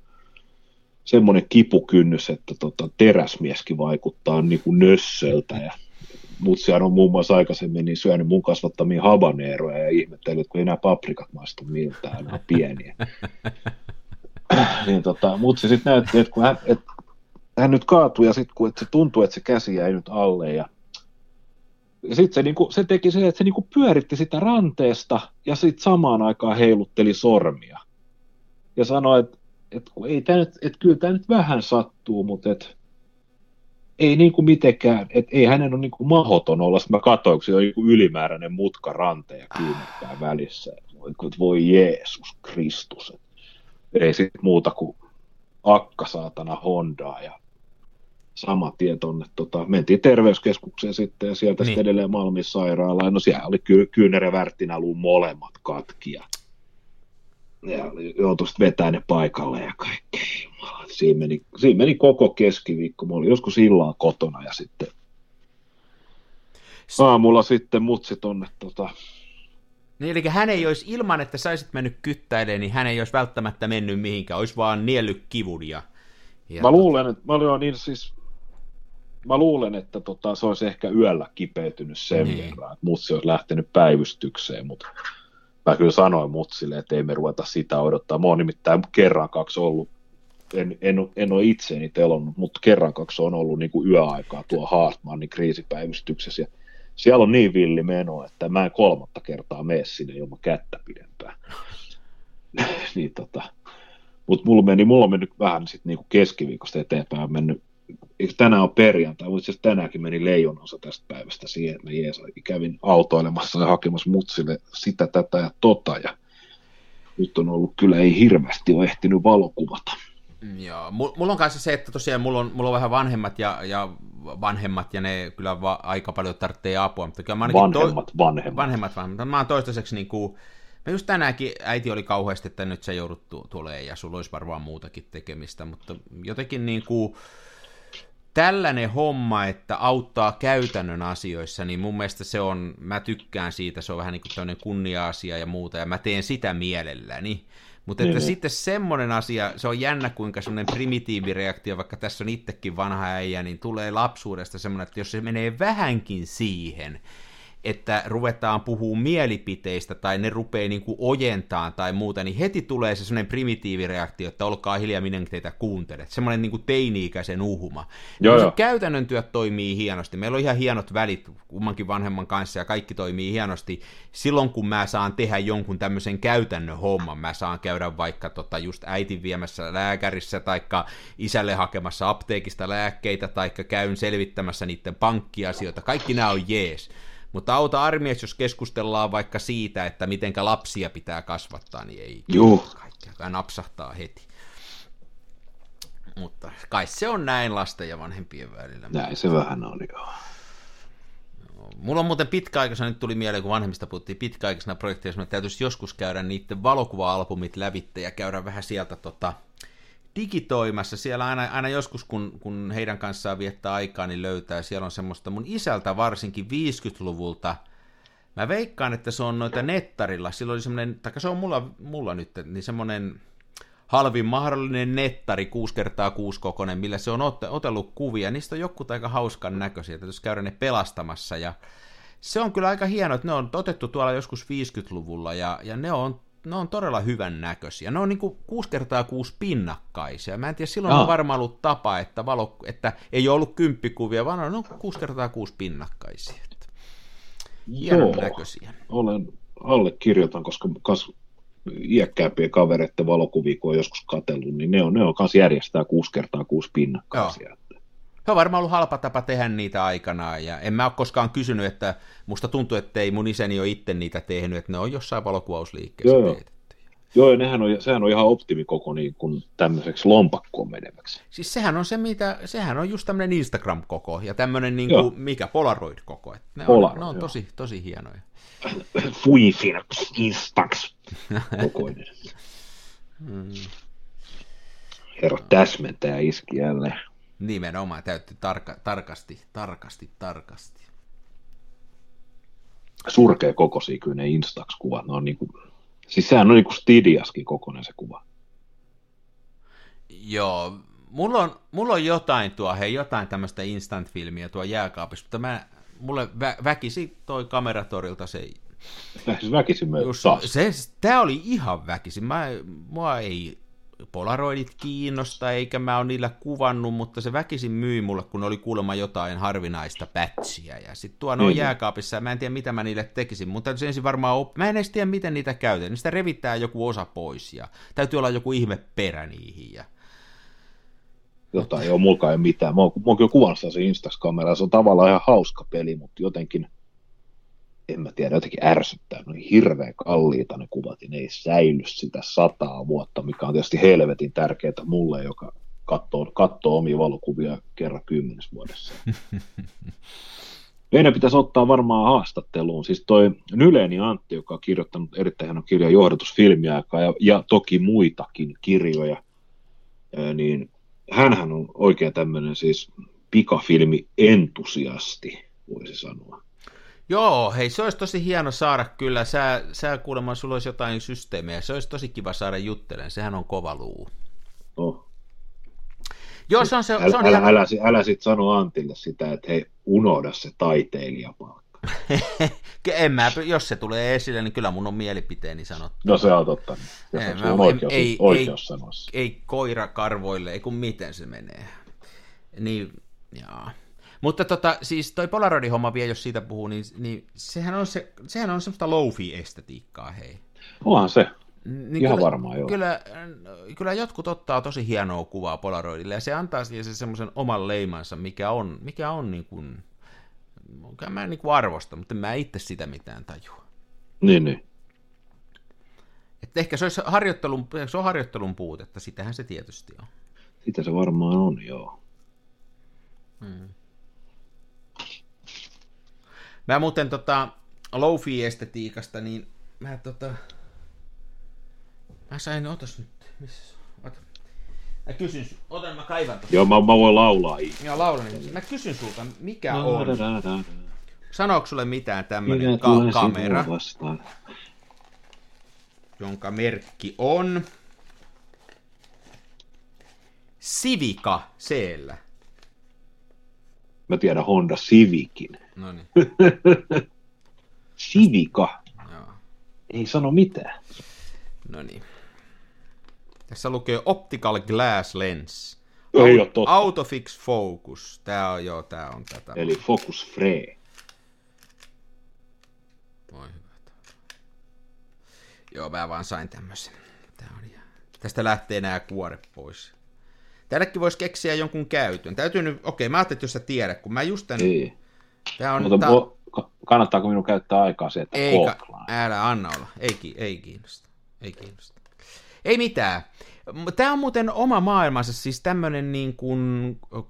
semmoinen kipukynnys, että tota, teräsmieskin vaikuttaa niin kuin nössöltä. Ja mutsihan on muun muassa aikaisemmin niin syönyt mun kasvattamia habaneeroja ja ihmetteli, että kun ei nämä paprikat maistu miltään, nämä pieniä. niin, tota, mutsi sitten näytti, että kun hän, et, hän nyt kaatui ja sitten kun et se tuntui, että se käsi jäi nyt alle ja Ja sitten se, niinku, se teki se, että se niinku pyöritti sitä ranteesta ja sitten samaan aikaan heilutteli sormia. Ja sanoi, että et, et, et, kyllä tämä nyt vähän sattuu, mutta et, ei niinku mitenkään, et, ei hänen ole niinku mahdoton olla. Sitten mä katsoin, kun se on niinku ylimääräinen mutka ranteen ja kyynärpään välissä. Et, voi Jeesus Kristus. Et, ei sitten muuta kuin akka saatana Hondaa ja sama tie tuonne, tota, mentiin terveyskeskukseen sitten ja sieltä niin. sitten edelleen Malmin sairaalaan. No siellä oli ky- kyynärvärtinaluun molemmat katkia. Ja joutui sitten vetämään ne paikalle ja kaikki. Siinä meni, siinä meni koko keskiviikko. Mä olin joskus illalla kotona ja sitten aamulla sitten mutsi tuonne. Tota... Niin, eli hän ei olisi ilman, että saisit mennyt kyttäilemään, niin hän ei olisi välttämättä mennyt mihinkään. Olisi vaan niellyt kivun ja... ja mä luulen, että... Mä olin, niin siis... Mä luulen, että tota, se olisi ehkä yöllä kipeytynyt sen niin. verran, että mutsi olisi lähtenyt päivystykseen, mutta mä kyllä sanoin mutsille, että ei me ruveta sitä odottaa. Mä oon nimittäin kerran kaksi ollut, en, en, en ole itseäni telonnut, mutta kerran kaksi on ollut niin kuin yöaikaa tuo Hartmannin kriisipäivystyksessä. Ja siellä on niin villi meno, että mä en kolmatta kertaa mene sinne ilman kättä pidempään. niin tota... Mutta mulla, mulla on mennyt vähän sit niinku keskiviikosta eteenpäin. Mennyt, tänään on perjantai, mutta siis tänäänkin meni leijonansa tästä päivästä siihen, että mä Jeesakin kävin autoilemassa ja hakemassa mutsille sitä, tätä ja tota. Ja nyt on ollut, kyllä ei hirveästi ole ehtinyt valokuvata. Joo, mulla on kanssa se, että tosiaan mulla on, mulla on vähän vanhemmat ja, ja vanhemmat, ja ne kyllä va- aika paljon tarvitsee apua. Mutta kyllä mä vanhemmat, to- vanhemmat. Vanhemmat, vanhemmat. Mä oon toistaiseksi niin kuin... No just tänäänkin äiti oli kauheasti, että nyt sä joudut tu- tulee ja sulla olisi varmaan muutakin tekemistä, mutta jotenkin niin kuin tällainen homma, että auttaa käytännön asioissa, niin mun mielestä se on, mä tykkään siitä, se on vähän niin kuin tämmöinen kunnia-asia ja muuta, ja mä teen sitä mielelläni. Mutta että mm-hmm. sitten semmoinen asia, se on jännä, kuinka semmoinen primitiivireaktio, vaikka tässä on itsekin vanha äijä, niin tulee lapsuudesta semmoinen, että jos se menee vähänkin siihen, että ruvetaan puhumaan mielipiteistä tai ne rupeaa niin kuin ojentaan tai muuta, niin heti tulee se semmoinen primitiivireaktio, että olkaa hiljaa, minä teitä kuuntelet. Semmoinen niin kuin teini-ikäisen uhuma. Joo, joo. Käytännön työt toimii hienosti. Meillä on ihan hienot välit kummankin vanhemman kanssa ja kaikki toimii hienosti. Silloin kun mä saan tehdä jonkun tämmöisen käytännön homman, mä saan käydä vaikka tota just äitin viemässä lääkärissä tai isälle hakemassa apteekista lääkkeitä tai käyn selvittämässä niiden pankkiasioita. Kaikki nämä on jees. Mutta auta armias, jos keskustellaan vaikka siitä, että mitenkä lapsia pitää kasvattaa, niin ei kaikkea napsahtaa heti. Mutta kai se on näin lasten ja vanhempien välillä. Näin se vähän on, joo. Mulla on muuten pitkäaikaisena, nyt tuli mieleen, kun vanhemmista puhuttiin pitkäaikaisena projekteja, että täytyisi joskus käydä niiden valokuva-albumit lävitte ja käydä vähän sieltä tota, digitoimassa. Siellä aina, aina joskus, kun, kun heidän kanssaan viettää aikaa, niin löytää. Siellä on semmoista mun isältä varsinkin viisikymmentäluvulta. Mä veikkaan, että se on noita nettarilla. Silloin oli semmoinen, tai se on mulla, mulla nyt, niin semmoinen halvin mahdollinen nettari, kuusi kertaa kuusi kokoinen, millä se on otellut kuvia. Niistä on joku aika hauskan näköisiä, jos käydään ne pelastamassa. Ja se on kyllä aika hieno, että ne on otettu tuolla joskus viisikymmentäluvulla, ja, ja ne on Ne on todella hyvän näköisiä. Ne on niin kuin kuusi kertaa kuusi pinnakkaisia. Mä en tiedä, silloin Jaa. on varmaan ollut tapa, että, valo, että ei ole ollut kymppikuvia, vaan ne on kuusi kertaa kuusi pinnakkaisia. Hienon näköisiä. Olen, allekirjoitan, koska kas, iäkkäämpien kavereiden valokuvia, kun on joskus katsellut, niin ne on, ne on kanssa järjestää kuusi kertaa kuusi pinnakkaisia. Jaa. Se on varmaan ollut halpa tapa tehdä niitä aikanaan, ja en mä ole koskaan kysynyt, että musta tuntuu, että ei mun isäni ole itse niitä tehnyt, että ne on jossain valokuvausliikkeessä Joo. teetetty. Joo, ja nehän on, sehän on ihan optimikoko niin kuin tämmöiseksi lompakkoon meneväksi. Siis sehän on se, mitä, sehän on just tämmöinen Instagram-koko, ja tämmöinen niin kuin, mikä Polaroid-koko. Että ne, Polaroid, on, ne on tosi, tosi hienoja. Fuifin, instaks, kokoinen. hmm. Herra täsmentää iski jälleen. Nimenomaan, täytyy tarka- tarkasti, tarkasti, tarkasti. Surkea kokoisia kyllä ne Instax-kuvat. Ne on niinku, siis sehän on niinku Stidiaskin kokoinen se kuva. Joo, mulla on, mulla on jotain tuo, hei, jotain tämmöistä instant-filmiä tuo jääkaapissa, mutta mä, mulle vä- väkisi toi Kameratorilta se... Siis väkisin me just, se, tää oli ihan väkisin, mä, mua ei... Polaroidit kiinnosta, eikä mä ole niillä kuvannut, mutta se väkisin myi mulle, kun oli kuulemma jotain harvinaista pätsiä, ja sitten tuo noin jääkaapissa, mä en tiedä, mitä mä niille tekisin, mutta täytyy ensin varmaan op... mä en edes tiedä, miten niitä käytetään, niistä revittää joku osa pois, ja täytyy olla joku ihme perä niihin, ja... Jotain, ei ole mulkaan ei mitään, mä oon, mä oon kyllä kuvannut se Instax-kameraa, se on tavallaan ihan hauska peli, mutta jotenkin, en mä tiedä, jotenkin ärsyttää, ne on hirveän kalliita ne kuvat, ja ne ei säily sitä sataa vuotta, mikä on tietysti helvetin tärkeää mulle, joka katsoo, katsoo omia valokuvia kerran kymmenessä vuodessa. Meidän pitäisi ottaa varmaan haastatteluun, siis toi Nyleni Antti, joka on kirjoittanut erittäin hienon kirjan johdatusfilmiaikaa, ja, ja toki muitakin kirjoja, niin hänhän on oikein tämmöinen siis pikafilmi-entusiasti, voisi sanoa. Joo, hei, se olisi tosi hieno saada kyllä. Sä, sä kuulemma, sulla olisi jotain systeemejä. Se olisi tosi kiva saada jutteleen. Sehän on kova luu. Oh. Joo, se on se... Älä, se on älä, ihan... älä, älä sitten sano Antille sitä, että hei, unohda se taiteilijapalkka. en mä, jos se tulee esille, niin kyllä mun on mielipiteeni sanottu. No se on totta. Jos ei, on mä, oikeus, ei, oikeus ei, ei koira karvoille, ei kun miten se menee. Niin, jaa. Mutta tota, siis toi Polaroid-homma vielä, jos siitä puhuu, niin, niin sehän, on se, sehän on semmoista low-fi-estetiikkaa, hei. Onhan se. Niin ihan kyllä, varmaan, joo. Kyllä, kyllä jotkut ottaa tosi hienoa kuvaa Polaroidille, ja se antaa siihen se semmoisen oman leimansa, mikä on, mikä on niin kuin, mikä mä en niin kuin arvosta, mutta mä en itse sitä mitään tajua. Niin, niin. Että ehkä se, olisi harjoittelun, se on harjoittelun puutetta, sitähän se tietysti on. Sitä se varmaan on, joo. Hmm. Mä muuten tota low-fi-estetiikasta, niin mä tota, mä sain, otas nyt, missä ota. Mä kysyn, otan mä kaivan tosta. Joo, mä, mä voin laulaa. Joo, laula niin. Mä kysyn sulta, mikä no, on? Da, da, da. Sanooko sulle mitään tämmönen ka- kamera, jonka merkki on Civica C-llä? Mä tiedän Honda Civicin. No niin. Civica. Joo. Ei sano mitään. No niin. Tässä lukee optical glass lens. Ei ole totta. Autofix focus. Tää on joo, tää on tätä. Eli focus free. Voi hyvä. Joo, mä vaan sain tämmösen. Tää on ihan. Tästä lähtee nää kuore pois. Tällekin voisi keksiä jonkun käytön. Täytyy nyt, okei, mä ajattelin, jos sä tiedät, kun mä just tän... Ei. Tää on, mutta ta... vo... kannattaako minun käyttää aikaa se, että Eikä... Älä anna olla. Ei, ei kiinnosta. Ei kiinnosta. Ei mitään. Tää on muuten oma maailmansa, siis tämmönen niin kuin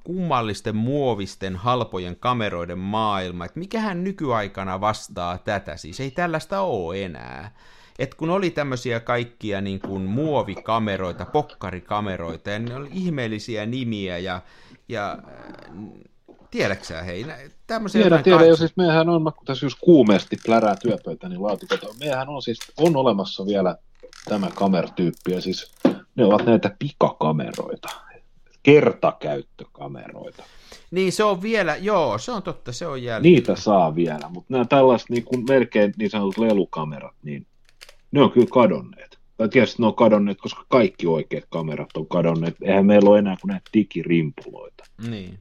kummallisten, muovisten, halpojen kameroiden maailma. Et mikähän nykyaikana vastaa tätä? Siis ei tällaista ole enää. että kun oli tämmöisiä kaikkia niin kuin muovikameroita, pokkarikameroita, ja ne oli ihmeellisiä nimiä, ja, ja tiedäksä hei, tämmöisiä... Tiedän, tiedän, kahdeksan... ja siis meihän on, kun tässä just kuumeasti plärää työpöytä, niin laatikotaan, meihän on siis, on olemassa vielä tämä kameratyyppi, ja siis ne ovat näitä pikakameroita, kertakäyttökameroita. Niin se on vielä, joo, se on totta, se on jäljellä. Niitä saa vielä, mutta nämä tällaiset niin kuin melkein niin sanotut lelukamerat, niin ne on kyllä kadonneet. Tai tietysti ne on kadonneet, koska kaikki oikeat kamerat on kadonneet. Eihän meillä ole enää kuin näitä digirimpuloita. Niin.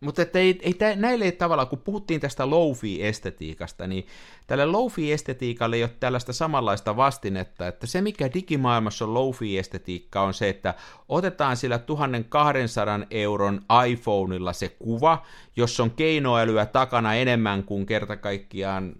Mutta ei, ei, näille tavalla, kun puhuttiin tästä low-fi-estetiikasta, niin tälle low-fi-estetiikalle ei ole tällaista samanlaista vastinetta, että se mikä digimaailmassa on low-fi-estetiikka on se, että otetaan sillä tuhat kaksisataa euron iPhoneilla se kuva, jos on keinoälyä takana enemmän kuin kerta kaikkiaan,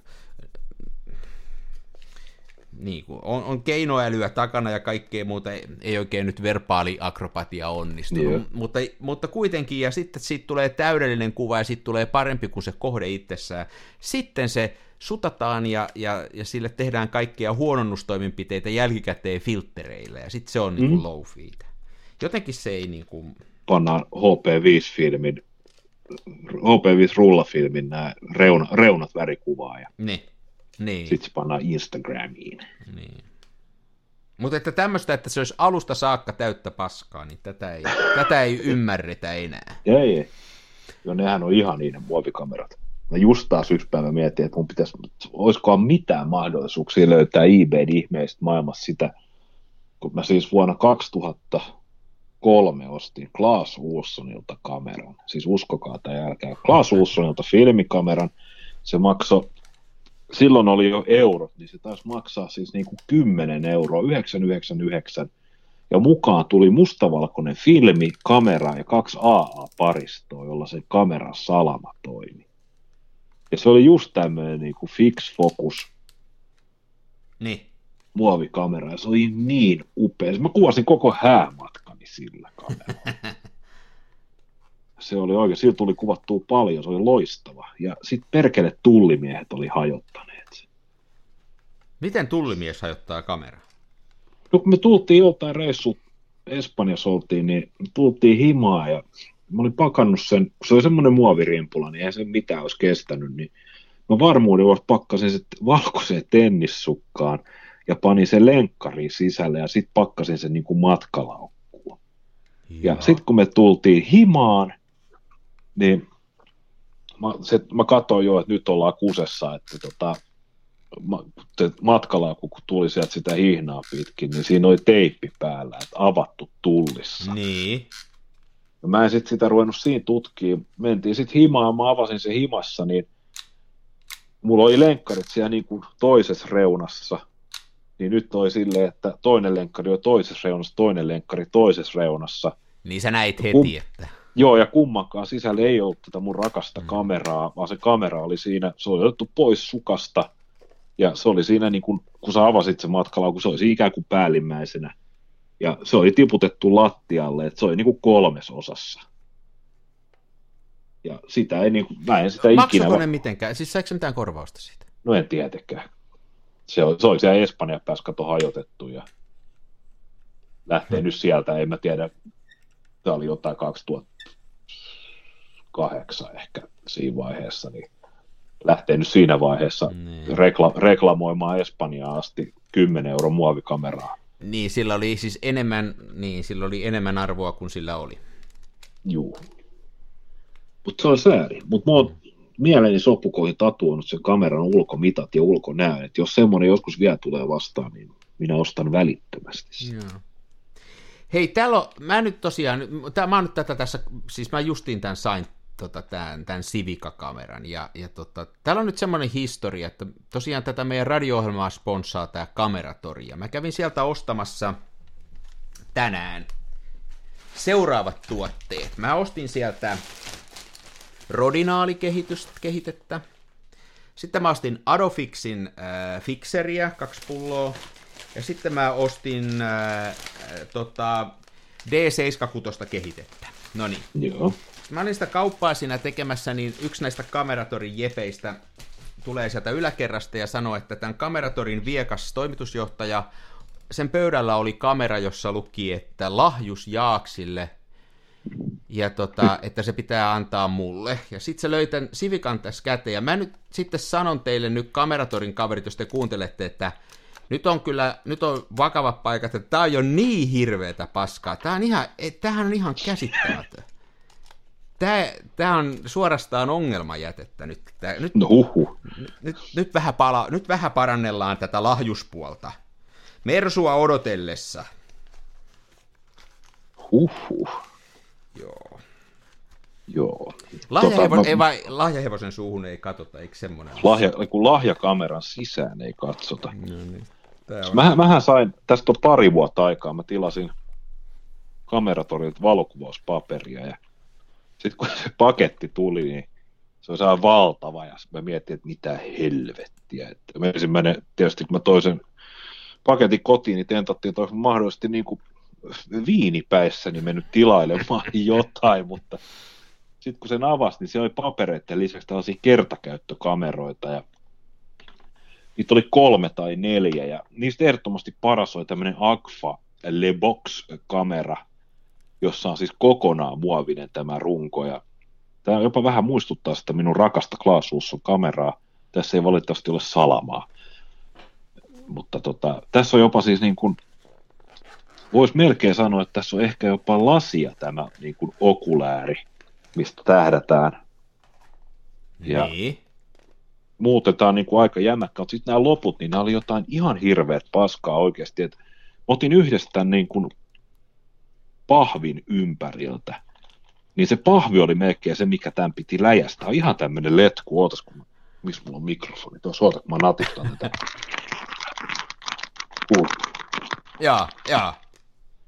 niin kuin, on, on keinoälyä takana ja kaikkea muuta, ei, ei oikein nyt verbaali akrobatia onnistunut, yeah. mutta, mutta kuitenkin, ja sitten siitä tulee täydellinen kuva, ja sitten tulee parempi kuin se kohde itsessään. Sitten se sutataan, ja, ja, ja sille tehdään kaikkia huononnustoimenpiteitä jälkikäteen filttereillä, ja sitten se on mm. niin kuin low-fiitä. Jotenkin se ei niin kuin... Pannaan H P viisi filmin, H P viisi rullafilmin nämä reuna, reunat värikuvaa, ja... Ne. Niin. Sitten se pannaan Instagramiin. Niin. Mutta että tämmöistä, että se olisi alusta saakka täyttä paskaa, niin tätä ei, tätä ei ymmärretä enää. Ei, ei. Jo nehän on ihan niiden muovikamerat. Mä just taas yksi päivä mietin, että mun pitäisi, olisikohan mitään mahdollisuuksia löytää eBay-ihmeistä maailmassa sitä, kun mä siis vuonna kaksituhattakolme ostin Klaus Willsonilta kameran. Siis uskokaa tai älkää. Klaus Willsonilta filmikameran. Se maksoi... Silloin oli jo eurot, niin se taisi maksaa siis niin kuin kymmenen euroa, yhdeksän yhdeksänkymmentäyhdeksän, ja mukaan tuli mustavalkoinen filmi, kamera ja kaksi A A-paristoa, jolla se kameran salama toimi. Ja se oli just tämmöinen niin kuin fix focus niin. Muovikamera, ja se oli niin upea. Mä kuvasin koko häämatkani sillä kameralla. Se oli oikein, sillä tuli kuvattua paljon, se oli loistava. Ja sitten perkele tullimiehet oli hajottaneet. Miten tullimies hajottaa kameraa? No kun me tultiin joltain reissu, Espanjassa oltiin, niin tultiin himaa ja mä olin pakannut sen, kun se oli semmoinen muovirimpula, niin eihän se mitään olisi kestänyt, niin mä varmuuden vuoksi pakkasin sen valkoiseen tennissukkaan ja panin sen lenkkariin sisälle ja sitten pakkasin sen niin kuin matkalaukkuun. Ja sitten kun me tultiin himaan, niin mä, se, mä katsoin jo, että nyt ollaan kusessa, että tota, matkalaukku, kun tuli sieltä sitä hihnaa pitkin, niin siinä oli teippi päällä, että avattu tullissa. Niin. Ja mä en sitten sitä ruvennut siinä tutkiin. Mentiin sitten himaan, mä avasin se himassa, niin mulla oli lenkkarit siellä niin kuin toisessa reunassa. Niin nyt oli silleen, että toinen lenkkari oli toisessa reunassa, toinen lenkkari toisessa reunassa. Niin sä näit heti, Kum... että... Joo, ja kummankaan sisällä ei ollut tätä mun rakasta mm. kameraa, vaan se kamera oli siinä, se oli otettu pois sukasta, ja se oli siinä, niin kun, kun sä avasit sen matkalaukun, se oli ikään kuin päällimmäisenä, ja se oli tiputettu lattialle, että se oli niin kuin kolmesosassa. Ja sitä ei niin kuin, mä en sitä ikinä... Maksako ne mitenkään? Siis saiko mitään korvausta siitä? No en tietäkään. Se oli, se oli siellä Espanjan päässä kato hajotettu, ja lähtee hmm. nyt sieltä, en mä tiedä, tämä oli jotain kaksituhattakahdeksan ehkä siinä vaiheessa, niin lähtee nyt siinä vaiheessa rekla- reklamoimaan Espanjaan asti kymmenen euron muovikameraa. Niin, sillä oli siis enemmän, niin, sillä oli enemmän arvoa kuin sillä oli. Juu. Mutta se on sääri. Mutta mä oon mieleeni sopukoihin tatuoinut sen kameran ulkomitat ja ulkonäön, että jos semmoinen joskus vielä tulee vastaan, niin minä ostan välittömästi sitä. Joo. Hei, täällä on, mä nyt tosiaan, tää, mä nyt tätä tässä, siis mä justiin tämän sain, tota, tämän, tämän Civica-kameran, ja, ja tota, täällä on nyt semmoinen historia, että tosiaan tätä meidän radio-ohjelmaa sponssaa tämä Kameratori, ja mä kävin sieltä ostamassa tänään seuraavat tuotteet. Mä ostin sieltä Rodinaali-kehitettä, sitten mä ostin Adofixin äh, fikseriä, kaksi pulloa, ja sitten mä ostin äh, tota, D seitsemänkymmentäkuusi kehitettä. No niin. Joo. Mä olin sitä kauppaa siinä tekemässä, niin yksi näistä Kameratorin jefeistä tulee sieltä yläkerrasta ja sanoo, että tämän Kameratorin viekas toimitusjohtaja, sen pöydällä oli kamera, jossa luki, että lahjus Jaaksille, ja tota, että se pitää antaa mulle. Ja sitten se löi tämän Civican tässä käteen, ja mä nyt sitten sanon teille nyt Kameratorin kaverit, jos te kuuntelette, että nyt on kyllä, nyt on vakavat paikat, että tää on jo niin hirveätä paskaa. Tää on ihan, tämähän on ihan käsittämätön. Tää, tää on suorastaan ongelmajätettä nyt. Tää, nyt, no, huhu. Nyt, nyt, vähän pala, nyt vähän parannellaan tätä lahjuspuolta. Mersua odotellessa. Huhhuh. Joo. Joo. Lahjahevo, tota, ei, mä... vai, lahjahevosen suuhun ei katsota, eikö semmoinen? Lahja, kun lahjakameran sisään ei katsota. No niin. On... Mähän, mähän sain, tästä on pari vuotta aikaa, mä tilasin Kameratorilta valokuvauspaperia ja sitten kun se paketti tuli, niin se oli aivan valtava ja mä mietin, että mitä helvettiä. Että mä ensimmäinen, tietysti kun mä toisen paketin kotiin, niin tentattiin toisen mahdollisesti niin kuin viinipäissäni mennyt tilailemaan jotain, mutta sitten kun sen avasi, niin siellä oli papereiden lisäksi tällaisia kertakäyttökameroita ja niitä oli kolme tai neljä ja niistä ehdottomasti paras oli tämmöinen Agfa Isola-kamera, jossa on siis kokonaan muovinen tämä runko ja tämä jopa vähän muistuttaa sitä minun rakasta Klaus Willson kameraa. Tässä ei valitettavasti ole salamaa, mutta tota, tässä on jopa siis niin kuin voisi melkein sanoa, että tässä on ehkä jopa lasia tämä niin kuin okulääri, mistä tähdätään. Ja niin. Muutetaan niin kuin aika jämäkkä, mutta sitten nämä loput, niin nämä oli jotain ihan hirveät paskaa oikeasti. Et otin yhdestä niin kuin pahvin ympäriltä, niin se pahvi oli melkein se, mikä tämän piti läjästää. Ihan tämmöinen letku, ootas, kun mä... miksi mulla on mikrofoni tuossa, ootas, kun mä natistan tätä. Kuulun. Jaa, jaa.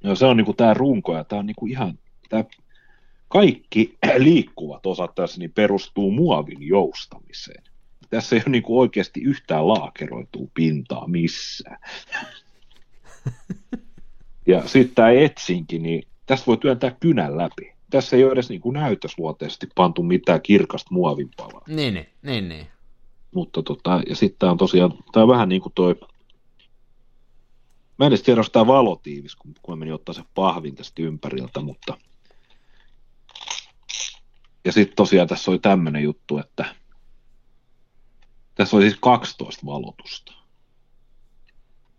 No se on niinku tää runko ja tää on niinku ihan, tää kaikki liikkuvat osat tässä niin perustuu muovin joustamiseen. Tässä ei ole niinku oikeasti yhtään laakeroitua pintaa missään. Ja sitten tää etsinki, niin tässä voi työntää kynän läpi. Tässä ei ole edes niinku näytösluonteisesti pantu mitään kirkasta muovinpalaa. Niin, niin, niin. Mutta tota, ja sitten tää on tosiaan, tää on vähän niinku toi, mä en edes tiedä, jos tämä valotiivis, kun mä menin ottaa sen pahvin tästä ympäriltä, mutta... Ja sitten tosiaan tässä oli tämmöinen juttu, että... Tässä oli siis kaksitoista valotusta.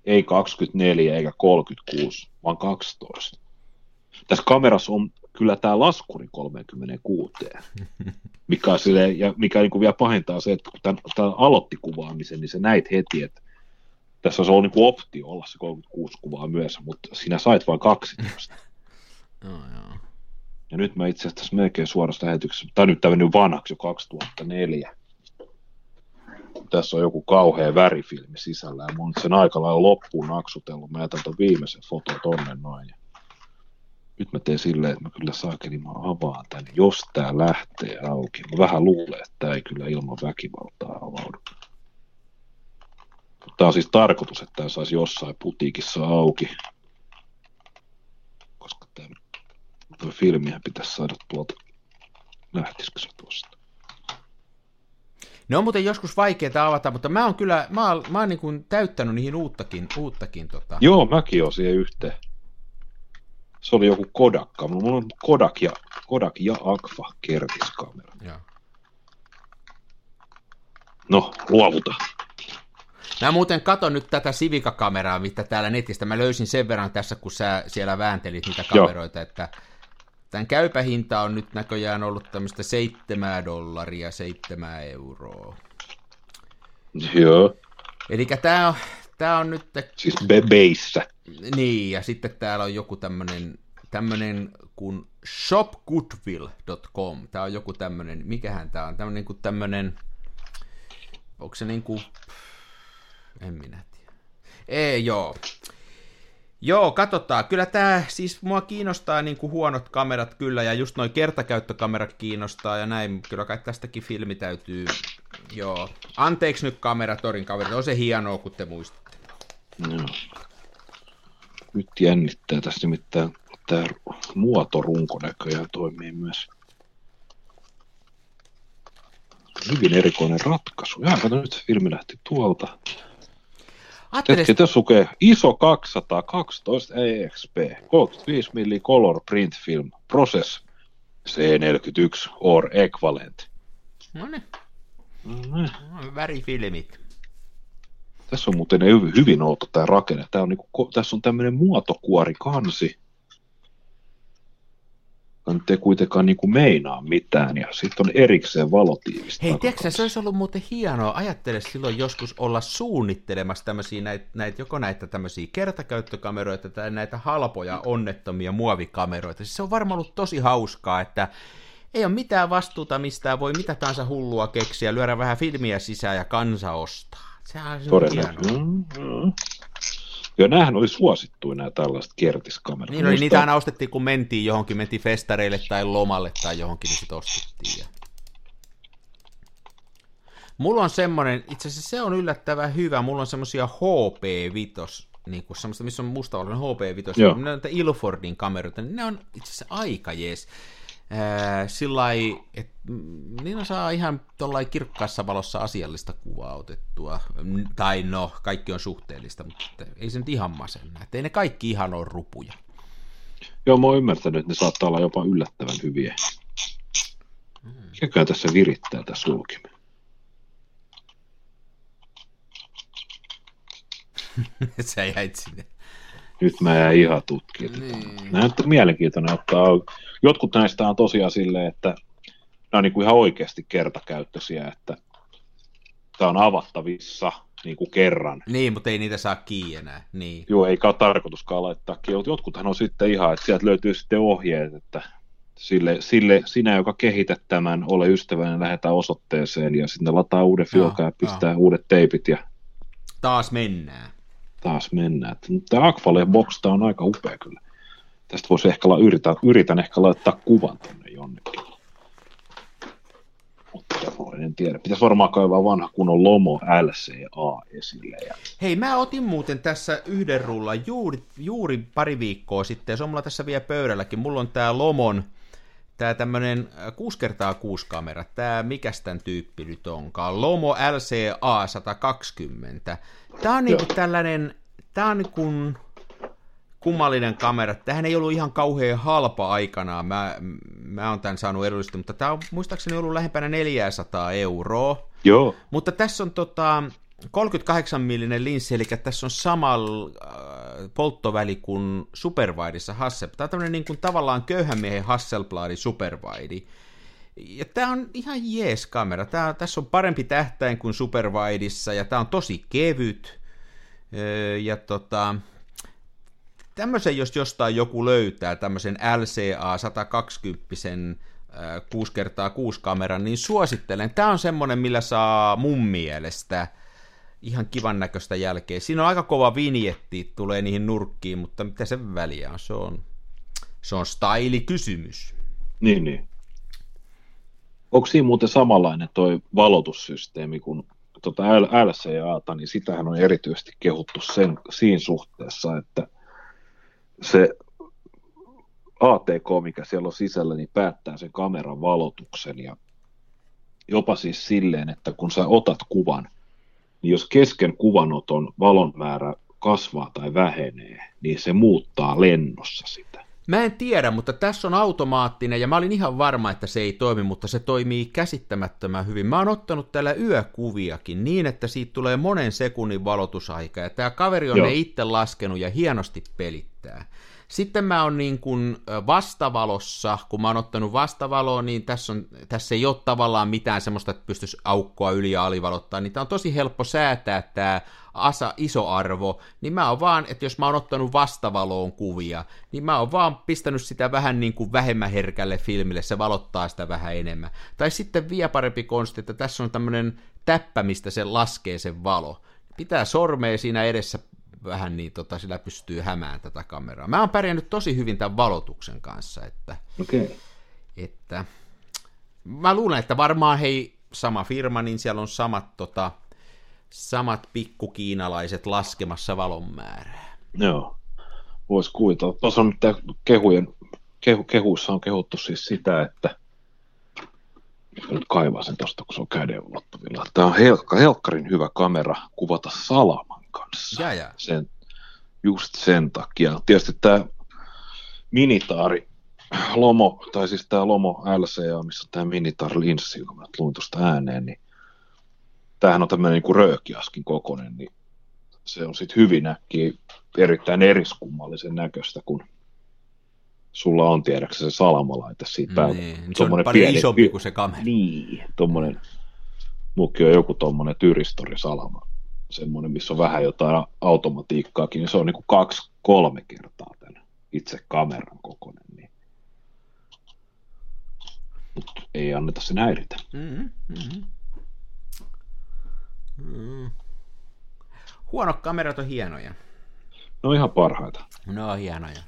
Ei kaksikymmentäneljä eikä kolmekymmentäkuusi, vaan kaksitoista. Tässä kamerassa on kyllä tämä laskuri kolmekymmentäkuusi, mikä, sille, ja mikä niin kuin vielä pahentaa se, että kun tämän, tämän aloitti kuvaamisen, niin se näit heti, että tässä olisi ollut niin kuin optio olla se kolmekymmentäkuusi kuvaa myös, mutta sinä sait vain kaksitoista. No, joo. Ja nyt mä itse asiassa tässä melkein suorassa lähetyksessä, tai nyt tämä on mennyt vanhaksi jo kaksituhattaneljä. Tässä on joku kauhea värifilmi sisällä, ja mä oon sen aika lailla loppuun naksutellut. Mä jätän ton viimeisen foton tonne noin. Nyt mä teen silleen, että mä kyllä saakelin, mä avaan tän, jos tää lähtee auki. Mä vähän luulen, että tää ei kyllä ilman väkivaltaa avaudu. Tämä on siis tarkoitus, että tämä saisi jossain putiikissa auki, koska tämä filmiä pitäisi saada tuolta, lähtisikö se tuosta. Ne on muuten joskus vaikeaa avata, mutta mä oon kyllä, mä oon, mä oon niin kuin täyttänyt niihin uuttakin. uuttakin tota. Joo, mäkin oon siihen yhteen. Se oli joku Kodakka, mulla on Kodak ja, Kodak ja Agfa kertiskamera. Joo. No, luovutaan. Mä muuten katon nyt tätä Civica-kameraa, mitä täällä netistä. Mä löysin sen verran tässä, kun sä siellä vääntelit niitä kameroita, joo, että tämän käypähinta on nyt näköjään ollut tämmöistä seitsemää dollaria, seitsemää euroa. Joo. Elikkä tää on, tää on nyt... Siis bebeissä. Niin, ja sitten täällä on joku tämmönen, tämmönen kuin shop goodwill dot com. Tää on joku tämmönen, mikähän tää on, tämmönen kuin tämmönen, onko se niinku... En minä tiedä. Ei, joo. Joo, katsotaan. Kyllä tämä, siis mua kiinnostaa niin kuin huonot kamerat kyllä, ja just noin kertakäyttökamerat kiinnostaa, ja näin. Kyllä kai tästäkin filmi täytyy, joo. Anteeksi nyt Kameratorin kaverit, on se hienoa, kun te muistatte. No. Nyt jännittää tässä nimittäin, tämä muotorunko näköjään toimii myös. hyvin erikoinen ratkaisu. Ja kato, nyt filmi lähti tuolta. Hetki, tässä lukee I S O kaksisataakaksitoista E X P, kolmekymmentäviisi millimetriä color print film, process C neljäkymmentäyksi or equivalent. No niin. Mm. Värifilmit. Tässä on muuten hyvin outo tämä rakenne. Tää on niinku, tässä on tämmöinen muotokuori kansi. Nyt ei kuitenkaan niinku meinaa mitään, ja sitten on erikseen valotiivistä. Hei, tiedätkö, se olisi ollut muuten hienoa. Ajattele silloin joskus olla suunnittelemassa tämmöisiä, näitä, näitä, joko näitä tämmöisiä kertakäyttökameroita tai näitä halpoja, onnettomia muovikameroita. Siis se on varmaan ollut tosi hauskaa, että ei ole mitään vastuuta mistään, voi mitä tahansa hullua keksiä, lyödä vähän filmiä sisään ja kansa ostaa. Sehän on todennäköisesti. Mm-hmm. Ja nämähän oli suosittuja nämä tällaiset kertiskamerat. Niin, no, niin niitä aina ostettiin, kun mentiin johonkin, mentiin festareille tai lomalle tai johonkin, niin sitten ostettiin. Mulla on semmoinen, itse asiassa se on yllättävän hyvä, mulla on semmoisia H P viisi, niin kuin semmoista, missä on mustavalkoinen H P viisi, ne on näitä Ilfordin kameroita, niin ne on itse asiassa aika jees. Sillai, että niillä saa ihan tuollain kirkkaassa valossa asiallista kuvaa otettua, tai no, kaikki on suhteellista, mutta ei se nyt ihan masenna, että ei ne kaikki ihan ole rupuja. Joo, mä oon ymmärtänyt, että ne saattaa olla jopa yllättävän hyviä. Mikäkään hmm. tässä virittää tässä sulkimen? Sä jäit sinne. Nyt mä jäin ihan tutkimaan. Niin. Nämä on mielenkiintoinen ottaa. Jotkut näistä on tosiaan silleen, että nämä on niin kuin ihan oikeasti kertakäyttöisiä, että tämä on avattavissa niin kuin kerran. Niin, mutta ei niitä saa kiinni enää. Niin. Joo, eikä ole tarkoituskaan laittaa kiinni. Jotkuthan on sitten ihan, että sieltä löytyy sitten ohjeet, että sille, sille, sinä, joka kehität tämän, ole ystäväinen, lähetään osoitteeseen ja sitten lataa uuden filkan ja pistää joo. uudet teipit. Ja... Taas mennään. Taas mennään. Tämä Agfa box on aika upea kyllä. Tästä voisi ehkä la- yritän, yritän ehkä laittaa kuvan tuonne jonnekin. Mutta en tiedä. Pitäisi varmaan kaivaa vanha kunnon Lomo L C A esille. Ja... Hei, mä otin muuten tässä yhden rullan juuri, juuri pari viikkoa sitten. Se on mulla tässä vielä pöydälläkin. Mulla on tää Lomon, tää tämmönen kuusi kertaa kuusi kamera. Tää mikäs tän tyyppi nyt onkaan? Lomo L C A sata kaksikymmentä. Tää on niinku tällainen... Tää on niinku... kummallinen kamera. Tähän ei ollut ihan kauhean halpa aikanaan. Mä, mä oon tämän saanut edullisesti, mutta tämä on muistaakseni ollut lähempänä neljäsataa euroa. Joo. Mutta tässä on tota kolmekymmentäkahdeksan millinen linssi, eli tässä on sama polttoväli kuin Superwideissa Hasselblad. Tämä on tämmöinen niin kuin tavallaan köyhän miehen Hasselbladin Superwide. Ja tämä on ihan jees kamera. Tää, tässä on parempi tähtäin kuin Superwideissa, ja tämä on tosi kevyt. Ja tota... Tämmöisen, jos jostain joku löytää tämmöisen L C A sata kaksikymmentä kuusi kertaa kuusi kameran, niin suosittelen. Tämä on semmoinen, millä saa mun mielestä ihan kivan näköistä jälkeä. Siinä on aika kova vinjetti, tulee niihin nurkkiin, mutta mitä sen väliä on? Se on, se on stylikysymys. Niin, niin. Onko siinä muuten samanlainen toi valotussysteemi kuin tuota L C A, niin sitähän on erityisesti kehuttu sen, siinä suhteessa, että se A T K, mikä siellä on sisällä, niin päättää sen kameran valotuksen ja jopa siis silleen, että kun sä otat kuvan, niin jos kesken kuvanoton valon määrä kasvaa tai vähenee, niin se muuttaa lennossa sitä. Mä en tiedä, mutta tässä on automaattinen ja mä olin ihan varma, että se ei toimi, mutta se toimii käsittämättömän hyvin. Mä oon ottanut täällä yökuviakin niin, että siitä tulee monen sekunnin valotusaika ja tää kaveri on Joo. ne itse laskenut ja hienosti pelittää. Sitten mä oon niin kuin vastavalossa, kun mä oon ottanut vastavaloa, niin tässä, on, tässä ei ole tavallaan mitään semmoista, että pystyisi aukkoa yli- ja alivalottaa, niin tää on tosi helppo säätää tää asa isoarvo, niin mä oon vaan, että jos mä oon ottanut vastavaloon kuvia, niin mä oon vaan pistänyt sitä vähän niin kuin vähemmän herkälle filmille, se valottaa sitä vähän enemmän. Tai sitten vielä parempi konsti, että tässä on tämmönen täppä, mistä se laskee sen valo. Pitää sormea siinä edessä vähän niin, tota, sillä pystyy hämään tätä kameraa. Mä oon pärjännyt tosi hyvin tämän valotuksen kanssa, että, okay. että mä luulen, että varmaan hei, sama firma, niin siellä on samat tota samat pikkukiinalaiset laskemassa valon määrää. Joo, voisi kuitella. Tuossa on kehujen, kehu, kehuissa on kehuttu siis sitä, että Nyt kaivaa sen tosta, kun se on käden ulottuvilla. Tämä on helkka, helkkarin hyvä kamera kuvata salaman kanssa. Jää, jää. Sen, just sen takia. Tietysti tämä Minitari Lomo, tai siis tämä Lomo L C A, missä tämä Minitar-linssi, joka mä luin tuosta ääneen, niin tämähän on tämmöinen niin röökiaskin kokoinen, niin se on sitten hyvin äkkiä erittäin eriskummallisen näköistä, kun sulla on tiedäksä se salamalaite siinä päällä. Niin, se on paljon pieni, isompi kuin se kamera. Niin, tuommoinen, mullakin on joku tuommoinen tyristorisalama, semmoinen, missä on vähän jotain automatiikkaakin, niin se on niin kuin kaksi, kolme kertaa tämän itse kameran kokoinen. Niin. Mut ei anneta sen häiritä. Mm-hmm, mm-hmm. Mm. Huonot kamerat on hienoja. No ihan parhaita. No hienoja.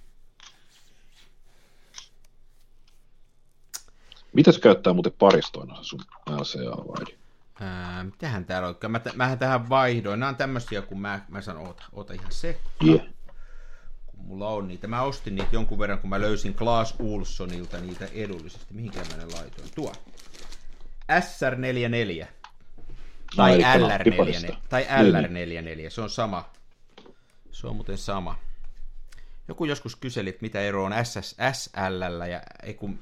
Mitäs käyttää muuten paristoina se sun L C A-vaidi? Ää, mitähän täällä on? Mä, mähän tähän vaihdoin. Nämä on tämmöisiä, kun mä, mä sanon, oota, oota ihan sekkaan. Yeah. Kun mulla on niitä. Mä ostin niitä jonkun verran, kun mä löysin Klaus Willsonilta niitä edullisesti. Mihinkä mä ne laitoin? Tuo. S R neljäkymmentäneljä. Tai L R neljäkymmentäneljä. Tai L R neljäkymmentäneljä. Se on sama. Se on muuten sama. Joku joskus kyseli, että mitä ero on S S L ja ei kun...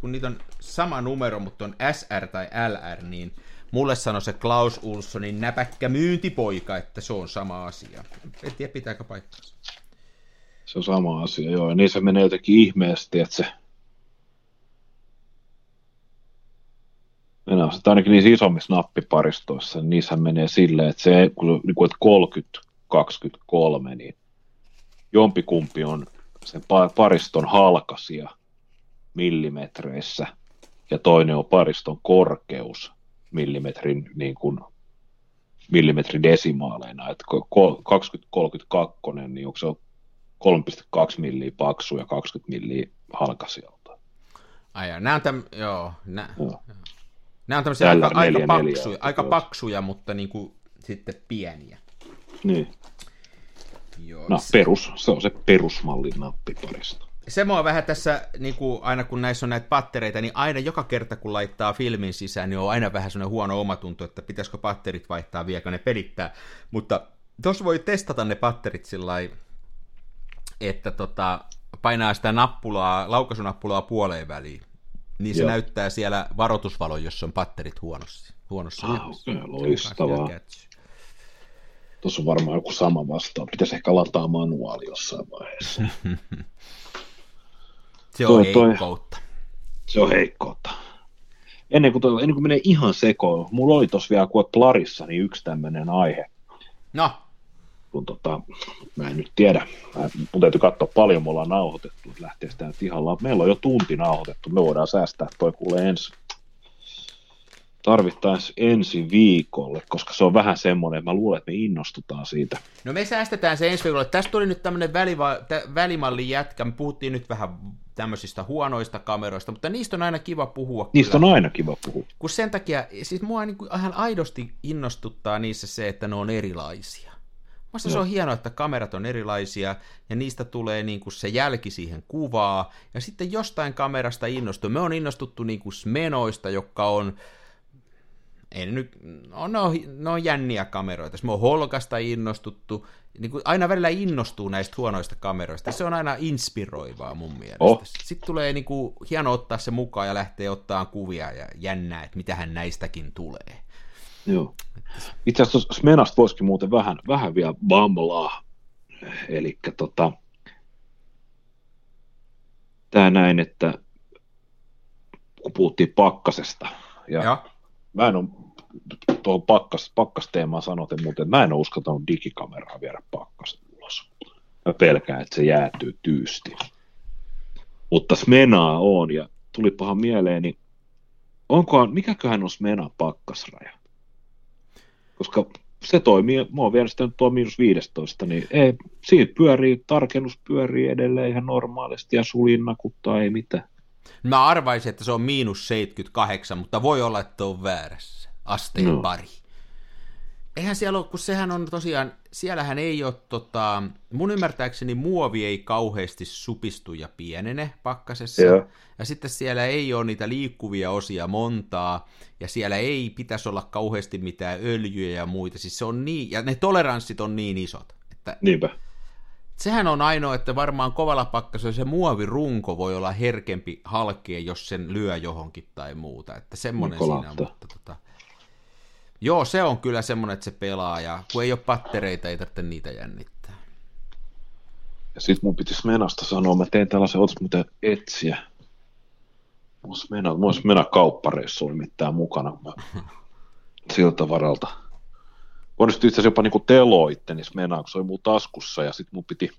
kun niitä on sama numero, mutta on S R tai L R, niin mulle sanoi se Klaus Willsonin näpäkkä myyntipoika, että se on sama asia. En tiedä, pitääkö paikkaansa. Se on sama asia, joo. Ja niin se menee jotenkin ihmeesti, että se... Mennään, että ainakin niissä isommissa nappiparistoissa, niin niissä menee silleen, että se kun kolmekymmentä kaksikymmentäkolme, niin jompikumpi on sen pariston halkasia millimetreissä, ja toinen on pariston korkeus millimetrin, niin kuin millimetridesimaaleina, että kaksikymmentä kolmekymmentäkaksi, niin onko se kolme pilkku kaksi milliä paksu ja kaksikymmentä milliä halkasijalta. Ai ja, nämä on, täm, joo, nä, joo. Nämä on tämmöisiä aika, aika, neljä, paksuja, neljä, aika paksuja, mutta niin kuin sitten pieniä. Niin. Joo, no, se... Perus, se on se perusmallin nappiparisto. Se mua vähän tässä, niin kuin aina kun näissä on näitä pattereita, niin aina joka kerta kun laittaa filmin sisään, niin on aina vähän sellainen huono omatunto, että pitäisikö patterit vaihtaa, viekö ne pelittää. Mutta tuossa voi testata ne patterit sillä lailla, että tota, painaa sitä nappulaa, laukaisunappulaa puoleen väliin. Niin se Joo. näyttää siellä varoitusvalon, jos on patterit huonossa. huonossa ah, okay, loistavaa. Tuossa on varmaan joku sama vastaan. Pitäisi ehkä lataa manuaali jossain vaiheessa. Se on toi, heikkoutta. Toi, se on heikkoutta. Ennen kuin, toi, ennen kuin menee ihan sekoon, mulla oli tossa vielä kuin Plarissa niin yksi tämmöinen aihe. No? Kun tota, mä en nyt tiedä. Mä, mun täytyy katsoa paljon me ollaan nauhoitettu, että lähtee sitä nyt ihan la... Meillä on jo tunti nauhoitettu, me voidaan säästää toi kuule ensi. Tarvittaisiin ensi viikolle, koska se on vähän semmoinen, että mä luulen, että me innostutaan siitä. No me säästetään se ensi viikolle. Tästä tuli nyt tämmöinen väliva- tä- välimallin jätkä. Me puhuttiin nyt vähän tämmöisistä huonoista kameroista, mutta niistä on aina kiva puhua. Niistä kyllä. on aina kiva puhua. Kun sen takia, siis mua niin kuin ihan aidosti innostuttaa niissä se, että ne on erilaisia. Musta no. se on hienoa, että kamerat on erilaisia ja niistä tulee niin kuin se jälki siihen kuvaa. Ja sitten jostain kamerasta innostuu. Me on innostuttu niin kuin Smenoista, jotka on... Ei ne nyt, no, no, no on jänniä kameroita, me on Holkasta innostuttu, niin kuin aina välillä innostuu näistä huonoista kameroista, se on aina inspiroivaa mun mielestä. Oh. Sitten tulee niin kuin, hieno ottaa se mukaan ja lähteä ottaa kuvia ja jännää, että mitähän näistäkin tulee. Joo. Itse asiassa Smenasta voisikin muuten vähän, vähän vielä bamblaa, eli tota, tämä näin, että kun puhuttiin pakkasesta ja... ja. Mä en ole tuohon pakkas, pakkasteemaan sanoten muuten, että mä en ole uskaltanut digikameraa viedä pakkasta ulos. Mä pelkään, että se jäätyy tyysti. Mutta Smenaa on, ja tuli pahan mieleeni, niin onkohan, mikäköhän on Smenan pakkasraja? Koska se toimii, mä oon vienyt sitä nyt tuo miinus viisitoista, niin ei, siinä pyörii, tarkennus pyörii edelleen ihan normaalisti, ja sulinnakuttaa ei mitään. Mä arvaisin, että se on miinus seitsemänkymmentäkahdeksan, mutta voi olla, että on väärässä. Asteen no. pari. eihän siellä ole, kun sehän on tosiaan, siellähän ei ole, tota, mun ymmärtääkseni muovi ei kauheasti supistu ja pienene pakkasessa, joo. Ja sitten siellä ei ole niitä liikkuvia osia montaa, ja siellä ei pitäisi olla kauheasti mitään öljyjä ja muita, siis se on niin, ja ne toleranssit on niin isot. Että niinpä. Sehän on ainoa, että varmaan kovalla pakkasella se muovirunko voi olla herkempi halkeen, jos sen lyö johonkin tai muuta, että semmoinen siinä on, mutta tota... Joo, se on kyllä semmoinen, että se pelaa, ja kun ei ole pattereita, ei tarvitse niitä jännittää. Ja sit mun piti Smenasta sanoa, mä tein tällaisen, olis mitä etsiä. Mun Smena, mun Smena kauppareissa oli mitään mukana, kun mä siltä varalta. Onnistuin itse asiassa jopa niinku teloitteni Smenaan, kun se oli mun taskussa, ja sit mun piti,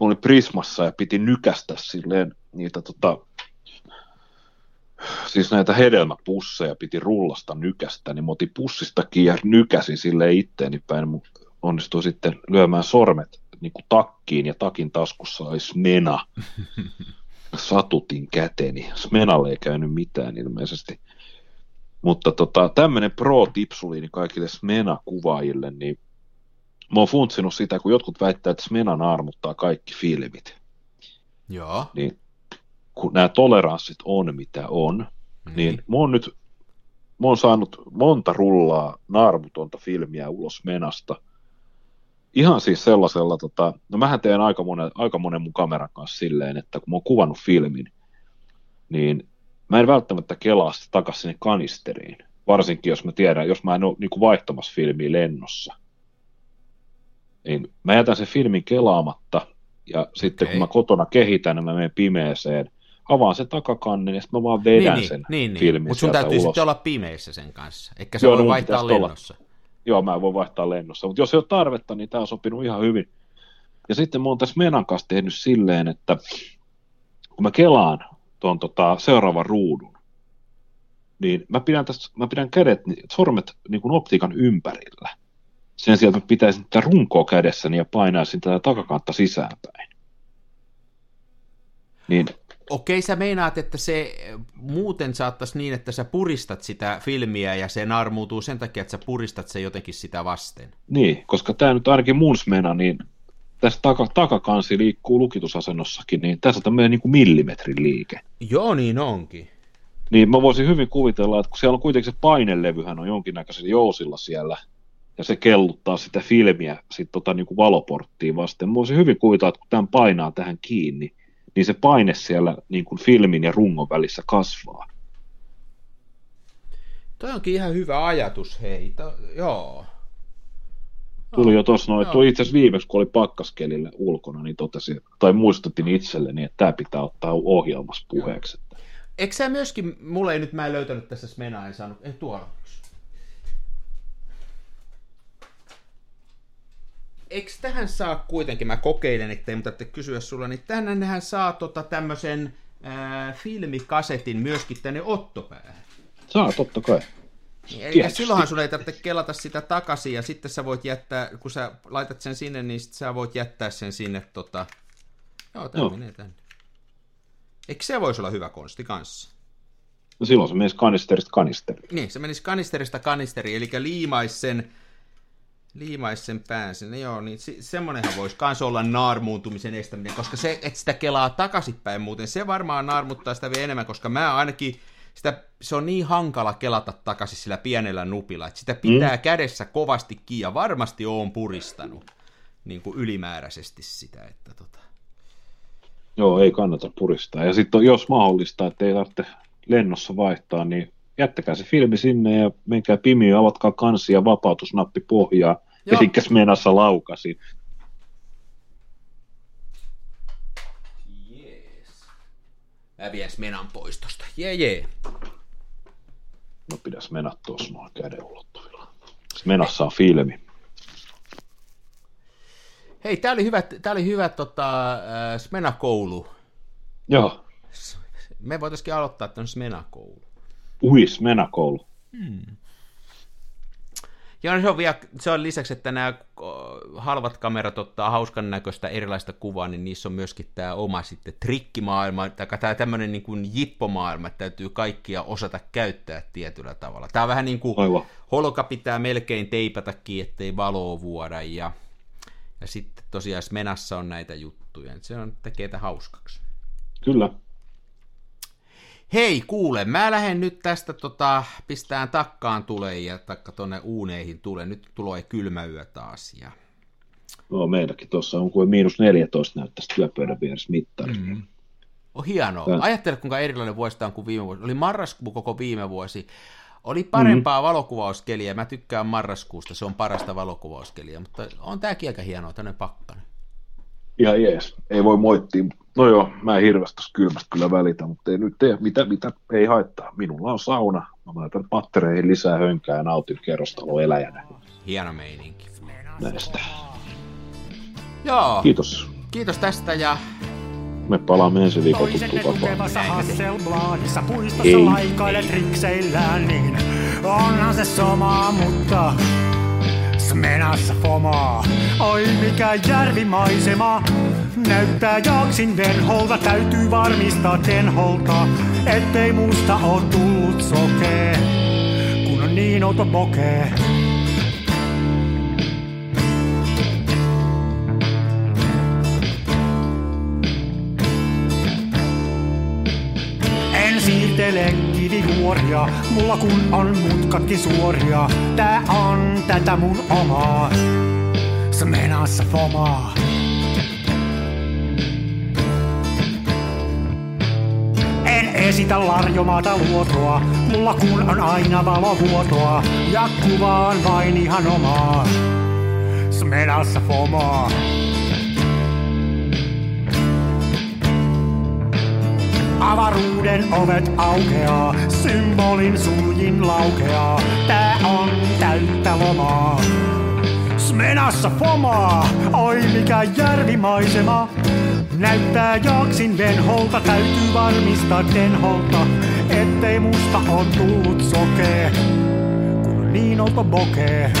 mun oli Prismassa, ja piti nykästä silleen niitä tota... Siis näitä hedelmäpusseja piti rullasta nykästä, niin mä otin pussistakin ja nykäsin silleen itteeni päin. Mun onnistui sitten lyömään sormet niin kuin takkiin, ja takin taskussa oli Smena. Satutin käteni. Smenalle ei käynyt mitään ilmeisesti. Mutta tota, tämmöinen pro-tipsuliini kaikille Smena-kuvaajille, niin mä oon funtsinut sitä, kun jotkut väittää, että Smena naarmuttaa kaikki filmit. Joo. Niin. Kun nämä toleranssit on, mitä on, mm. niin mä oon nyt mä oon saanut monta rullaa naarmutonta filmiä ulos Menasta. Ihan siis sellaisella, tota, no mähän teen aika monen, aika monen mun kameran kanssa silleen, että kun mä oon kuvannut filmin, niin mä en välttämättä kelaa sitä takaisin sinne kanisteriin. Varsinkin, jos mä tiedän, jos mä en ole niin kuin vaihtamassa filmiä lennossa. Niin mä jätän sen filmin kelaamatta, ja sitten okay. kun mä kotona kehitän, niin mä menen pimeeseen. Avaan sen takakannen ja sitten mä vaan vedän niin, sen niin, niin, filmin. Mutta sun täytyy ulos. Sitten olla pimeessä sen kanssa, eikä se voi no, vaihtaa lennossa. Olla. Joo, mä voin vaihtaa lennossa, mutta jos ei ole tarvetta, niin tää on sopinut ihan hyvin. Ja sitten mä oon tässä Menan kanssa tehnyt silleen, että kun mä kelaan tuon tota seuraavan ruudun, niin mä pidän, tästä, mä pidän kädet, sormet niin kuin optiikan ympärillä. Sen sijaan, että mä pitäisin tätä runkoa kädessäni ja painaisin tätä takakantta sisäänpäin. Niin... Okei, sä meinaat, että se muuten saattaisi niin, että sä puristat sitä filmiä ja se naarmuutuu sen takia, että sä puristat sen jotenkin sitä vasten. Niin, koska tää nyt ainakin mun Smena, niin tässä taka, takakansi liikkuu lukitusasennossakin, niin tässä on tämmöinen niin kuin millimetrin liike. Joo, niin onkin. Niin, mä voisin hyvin kuvitella, että kun siellä on kuitenkin se painelevyhän on jonkinnäköisellä jousilla siellä, ja se kelluttaa sitä filmiä sit tota, niin kuin valoporttiin vasten. Mä voisin hyvin kuvitella, että kun tämän painaa tähän kiinni, niin se paine siellä niin kuin filmin ja rungon välissä kasvaa. Toi onkin ihan hyvä ajatus, hei. To, joo. Tuli jo tuossa noin, tuli itse asiassa viimeksi, kun oli pakkaskelillä ulkona, niin totesin, tai muistutin itselleni, että tämä pitää ottaa ohjelmassa puheeksi. Joo. Eikö sä myöskin, mulla ei nyt, mä en löytänyt tässä Smenaa, en saanut, ei tuolla. Eikö tähän saa kuitenkin, mä kokeilen, ettei mutta kysyä sulla, niin tähän saa tota tämmöisen ää, filmikasetin myöskin tänne ottopäähän. Saa, totta kai. Eli silloinhan sun ei tarvitse kelata sitä takaisin, ja sitten sä voit jättää, kun sä laitat sen sinne, niin sit sä voit jättää sen sinne tota... Joo, tämä no. menee tänne. Eikö se voisi olla hyvä konsti kanssa? No silloin se menisi kanisterista kanisteriin. Niin, se menisi kanisterista kanisteriin, eli liimaisi sen... Liimaisi sen päänsä, no joo, niin se, semmoinenhan voisi myös olla naarmuuntumisen estäminen, koska se, että sitä kelaa takaisinpäin muuten, se varmaan naarmuttaa sitä vielä enemmän, koska mä ainakin, sitä, se on niin hankala kelata takaisin sillä pienellä nupilla, että sitä pitää mm. kädessä kovasti kiinni, ja varmasti oon puristanut niin kuin ylimääräisesti sitä. Että tota. Joo, ei kannata puristaa, ja sitten jos mahdollista, että ei tarvitse lennossa vaihtaa, niin jättäkää se filmi sinne ja menkää pimiin, avatkaa kansi ja vapautusnappi pohjaa. Elikkä Smenassa laukasin. Jees. Mä vien Smenan pois tosta. Jee jee. No pidä Smenat tuossa noin käden ulottuvilla. Smenassa on filmi. Hei, tää oli hyvä, tää oli hyvä tota, äh, Smena-koulu. Joo. Me voitaisiin aloittaa tämän Smena-koulu. Ui, Smena-koulu. Hmm. Ja se on, vielä, se on lisäksi, että nämä halvat kamerat ottaa hauskan näköistä erilaista kuvaa, niin niissä on myöskin tämä oma sitten trikkimaailma, tai tämmöinen niin kuin jippomaailma, että täytyy kaikkia osata käyttää tietyllä tavalla. Tämä on vähän niin kuin Aivan. holka pitää melkein teipätäkin, ettei valoa vuoda, ja, ja sitten tosiaan Smenassa on näitä juttuja, se on, tekee tätä hauskaksi. Kyllä. Hei, kuule, mä lähden nyt tästä tota, pistään takkaan tulee ja takka tuonne uuneihin tulee. Nyt tulee kylmä yö taas. Ja... No, meidänkin tuossa on kuin miinus neljätoista näyttäisi työpöydän vieressä mittarissa. Mm. On hienoa. Tän... Ajattele, kuinka erilainen vuosi on kuin viime vuosi. Oli marraskuu koko viime vuosi. Oli parempaa mm-hmm. valokuvauskeliä. Mä tykkään marraskuusta, se on parasta valokuvauskeliä, mutta on tääkin aika hienoa, tämmöinen pakkanen. Ihan jees, ei voi moittia. No joo, mä en hirveästi kylmästä kyllä välitä, mutta ei nyt tee, mitä, mitä ei haittaa. Minulla on sauna, mä laitan pattereihin lisää hönkää ja nautin kerrostaloeläjänä. Hieno meininki. Näistä. Joo. Kiitos. Kiitos tästä ja... Me palaamme ensi viikon tuttuun tapaan. Hasselbladissa puistossa laikaile trikseillään, niin onhan se sama, mutta... Smenassa fomaa, oi mikä järvimaisema. Näyttää jaksin venholta, täytyy varmistaa tenholta, ettei musta oo tullut sokee, kun on niin outo pokee. Siirtele kivijuoria, mulla kun on mutkatkin suoria. Tää on tätä mun omaa, Smenassa fomaa. En esitä larjomaata luotoa, mulla kun on aina valovuotoa. Ja kuvaan vain ihan omaa, Smenassa fomaa. Avaruuden ovet aukeaa, symbolin suljin laukeaa. Tää on täyttä lomaa, Smenassa fomaa. Oi mikä järvimaisema. Näyttää jaksin venholta, täytyy varmistaa tenholta, ettei musta on tullut sokee, kun niin olta bokee.